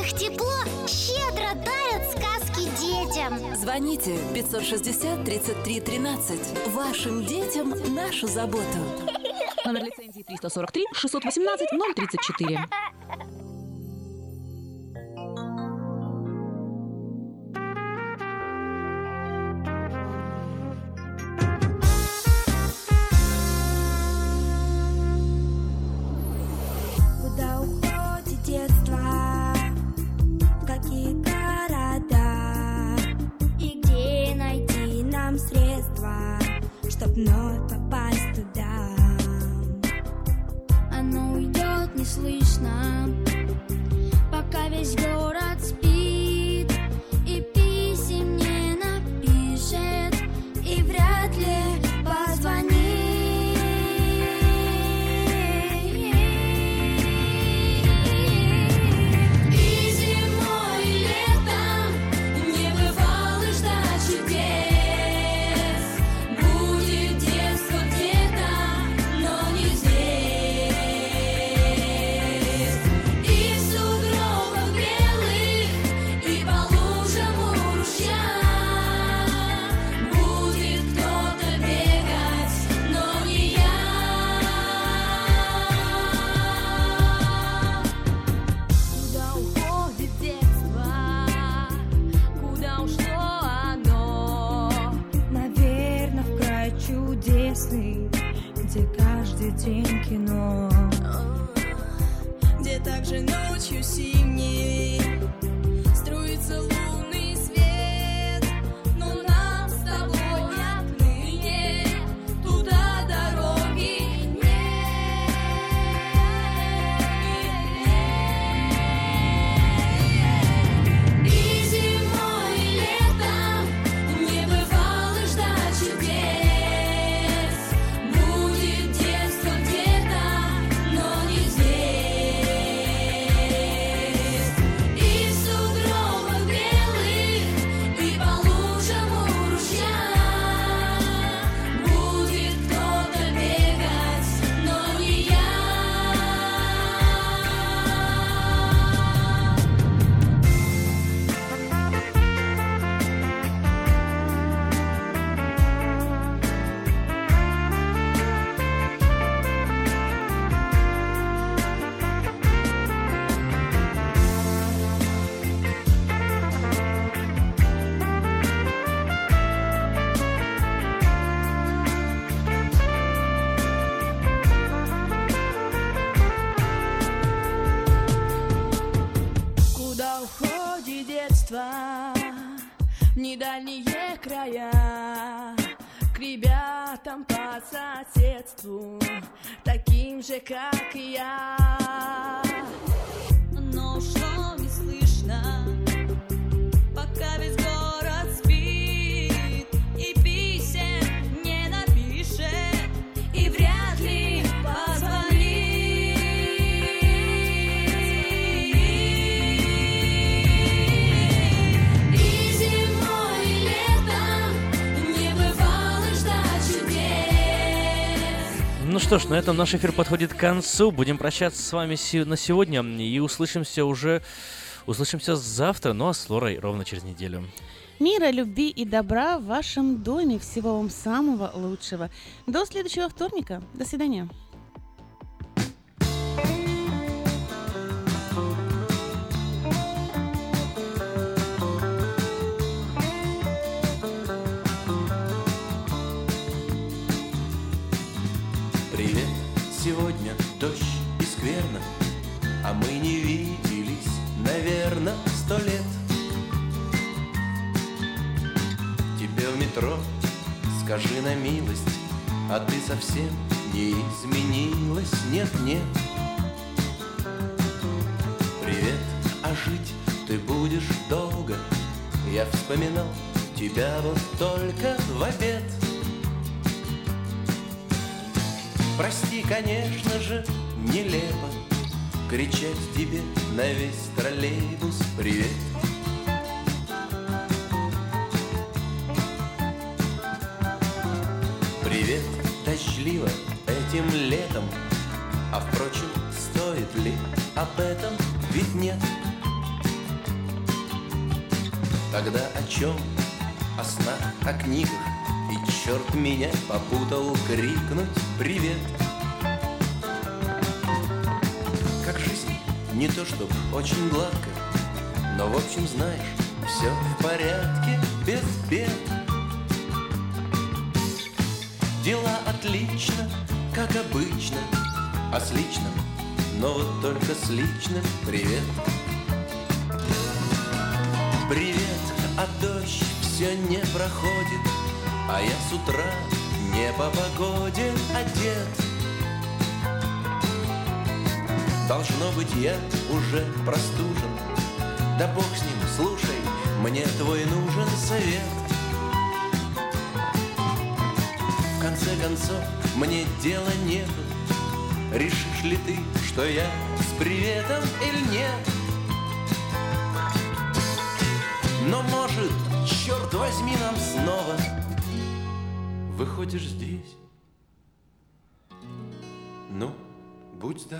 их тепло щедро дарят сказки детям. Звоните пятьсот шестьдесят тридцать три тринадцать. Вашим детям нашу заботу. Номер лицензии триста сорок три шестьсот восемнадцать ноль тридцать четыре. Чтоб вновь попасть туда, оно уйдет неслышно, пока весь город спит. кино, где также ночью зимней струится лунный свет, но нам с тобой отныне туда дороги нет. И зимой, и летом не бывало ждать чудес. Будет детство где-то, но не здесь. И в сугробах белых, и по лужам у ручья будет кто-то бегать, но не я. Куда уходит детство, в недальние края, к ребятам по соседству, таким же, как и я. Но ушло не слышно, пока весь город спит, и писем не напишет, и вряд ли позвонит. И зимой, и летом не бывало ждать чудес. Ну что ж, на этом наш эфир подходит к концу. Будем прощаться с вами си- на сегодня и услышимся уже... Услышимся завтра, ну а с Лорой ровно через неделю. Мира, любви и добра в вашем доме. Всего вам самого лучшего. До следующего вторника. До свидания. Привет, сегодня дождь и скверно, а мы не виделись, наверно, сто лет. Тебе в метро, скажи на милость, а ты совсем не изменилась, нет, нет. Привет, а жить ты будешь долго, я вспоминал тебя вот только в обед. Прости, конечно же, нелепо кричать тебе на весь троллейбус привет. Привет, дождливо этим летом, а впрочем, стоит ли об этом, ведь нет. Тогда о чем? О снах, о книгах, и черт меня попутал крикнуть привет. Как жизнь, не то чтоб очень гладко, но в общем знаешь, все в порядке, без бед. Дела отлично, как обычно, а с личным, но вот только с личным привет. Привет, а дождь все не проходит, а я с утра не по погоде одет. Должно быть, я уже простужен, да бог с ним, слушай, мне твой нужен совет. В конце концов, мне дела нет, решишь ли ты, что я с приветом или нет? Но может, черт возьми, нам снова выходишь здесь. Ну, будь здоров.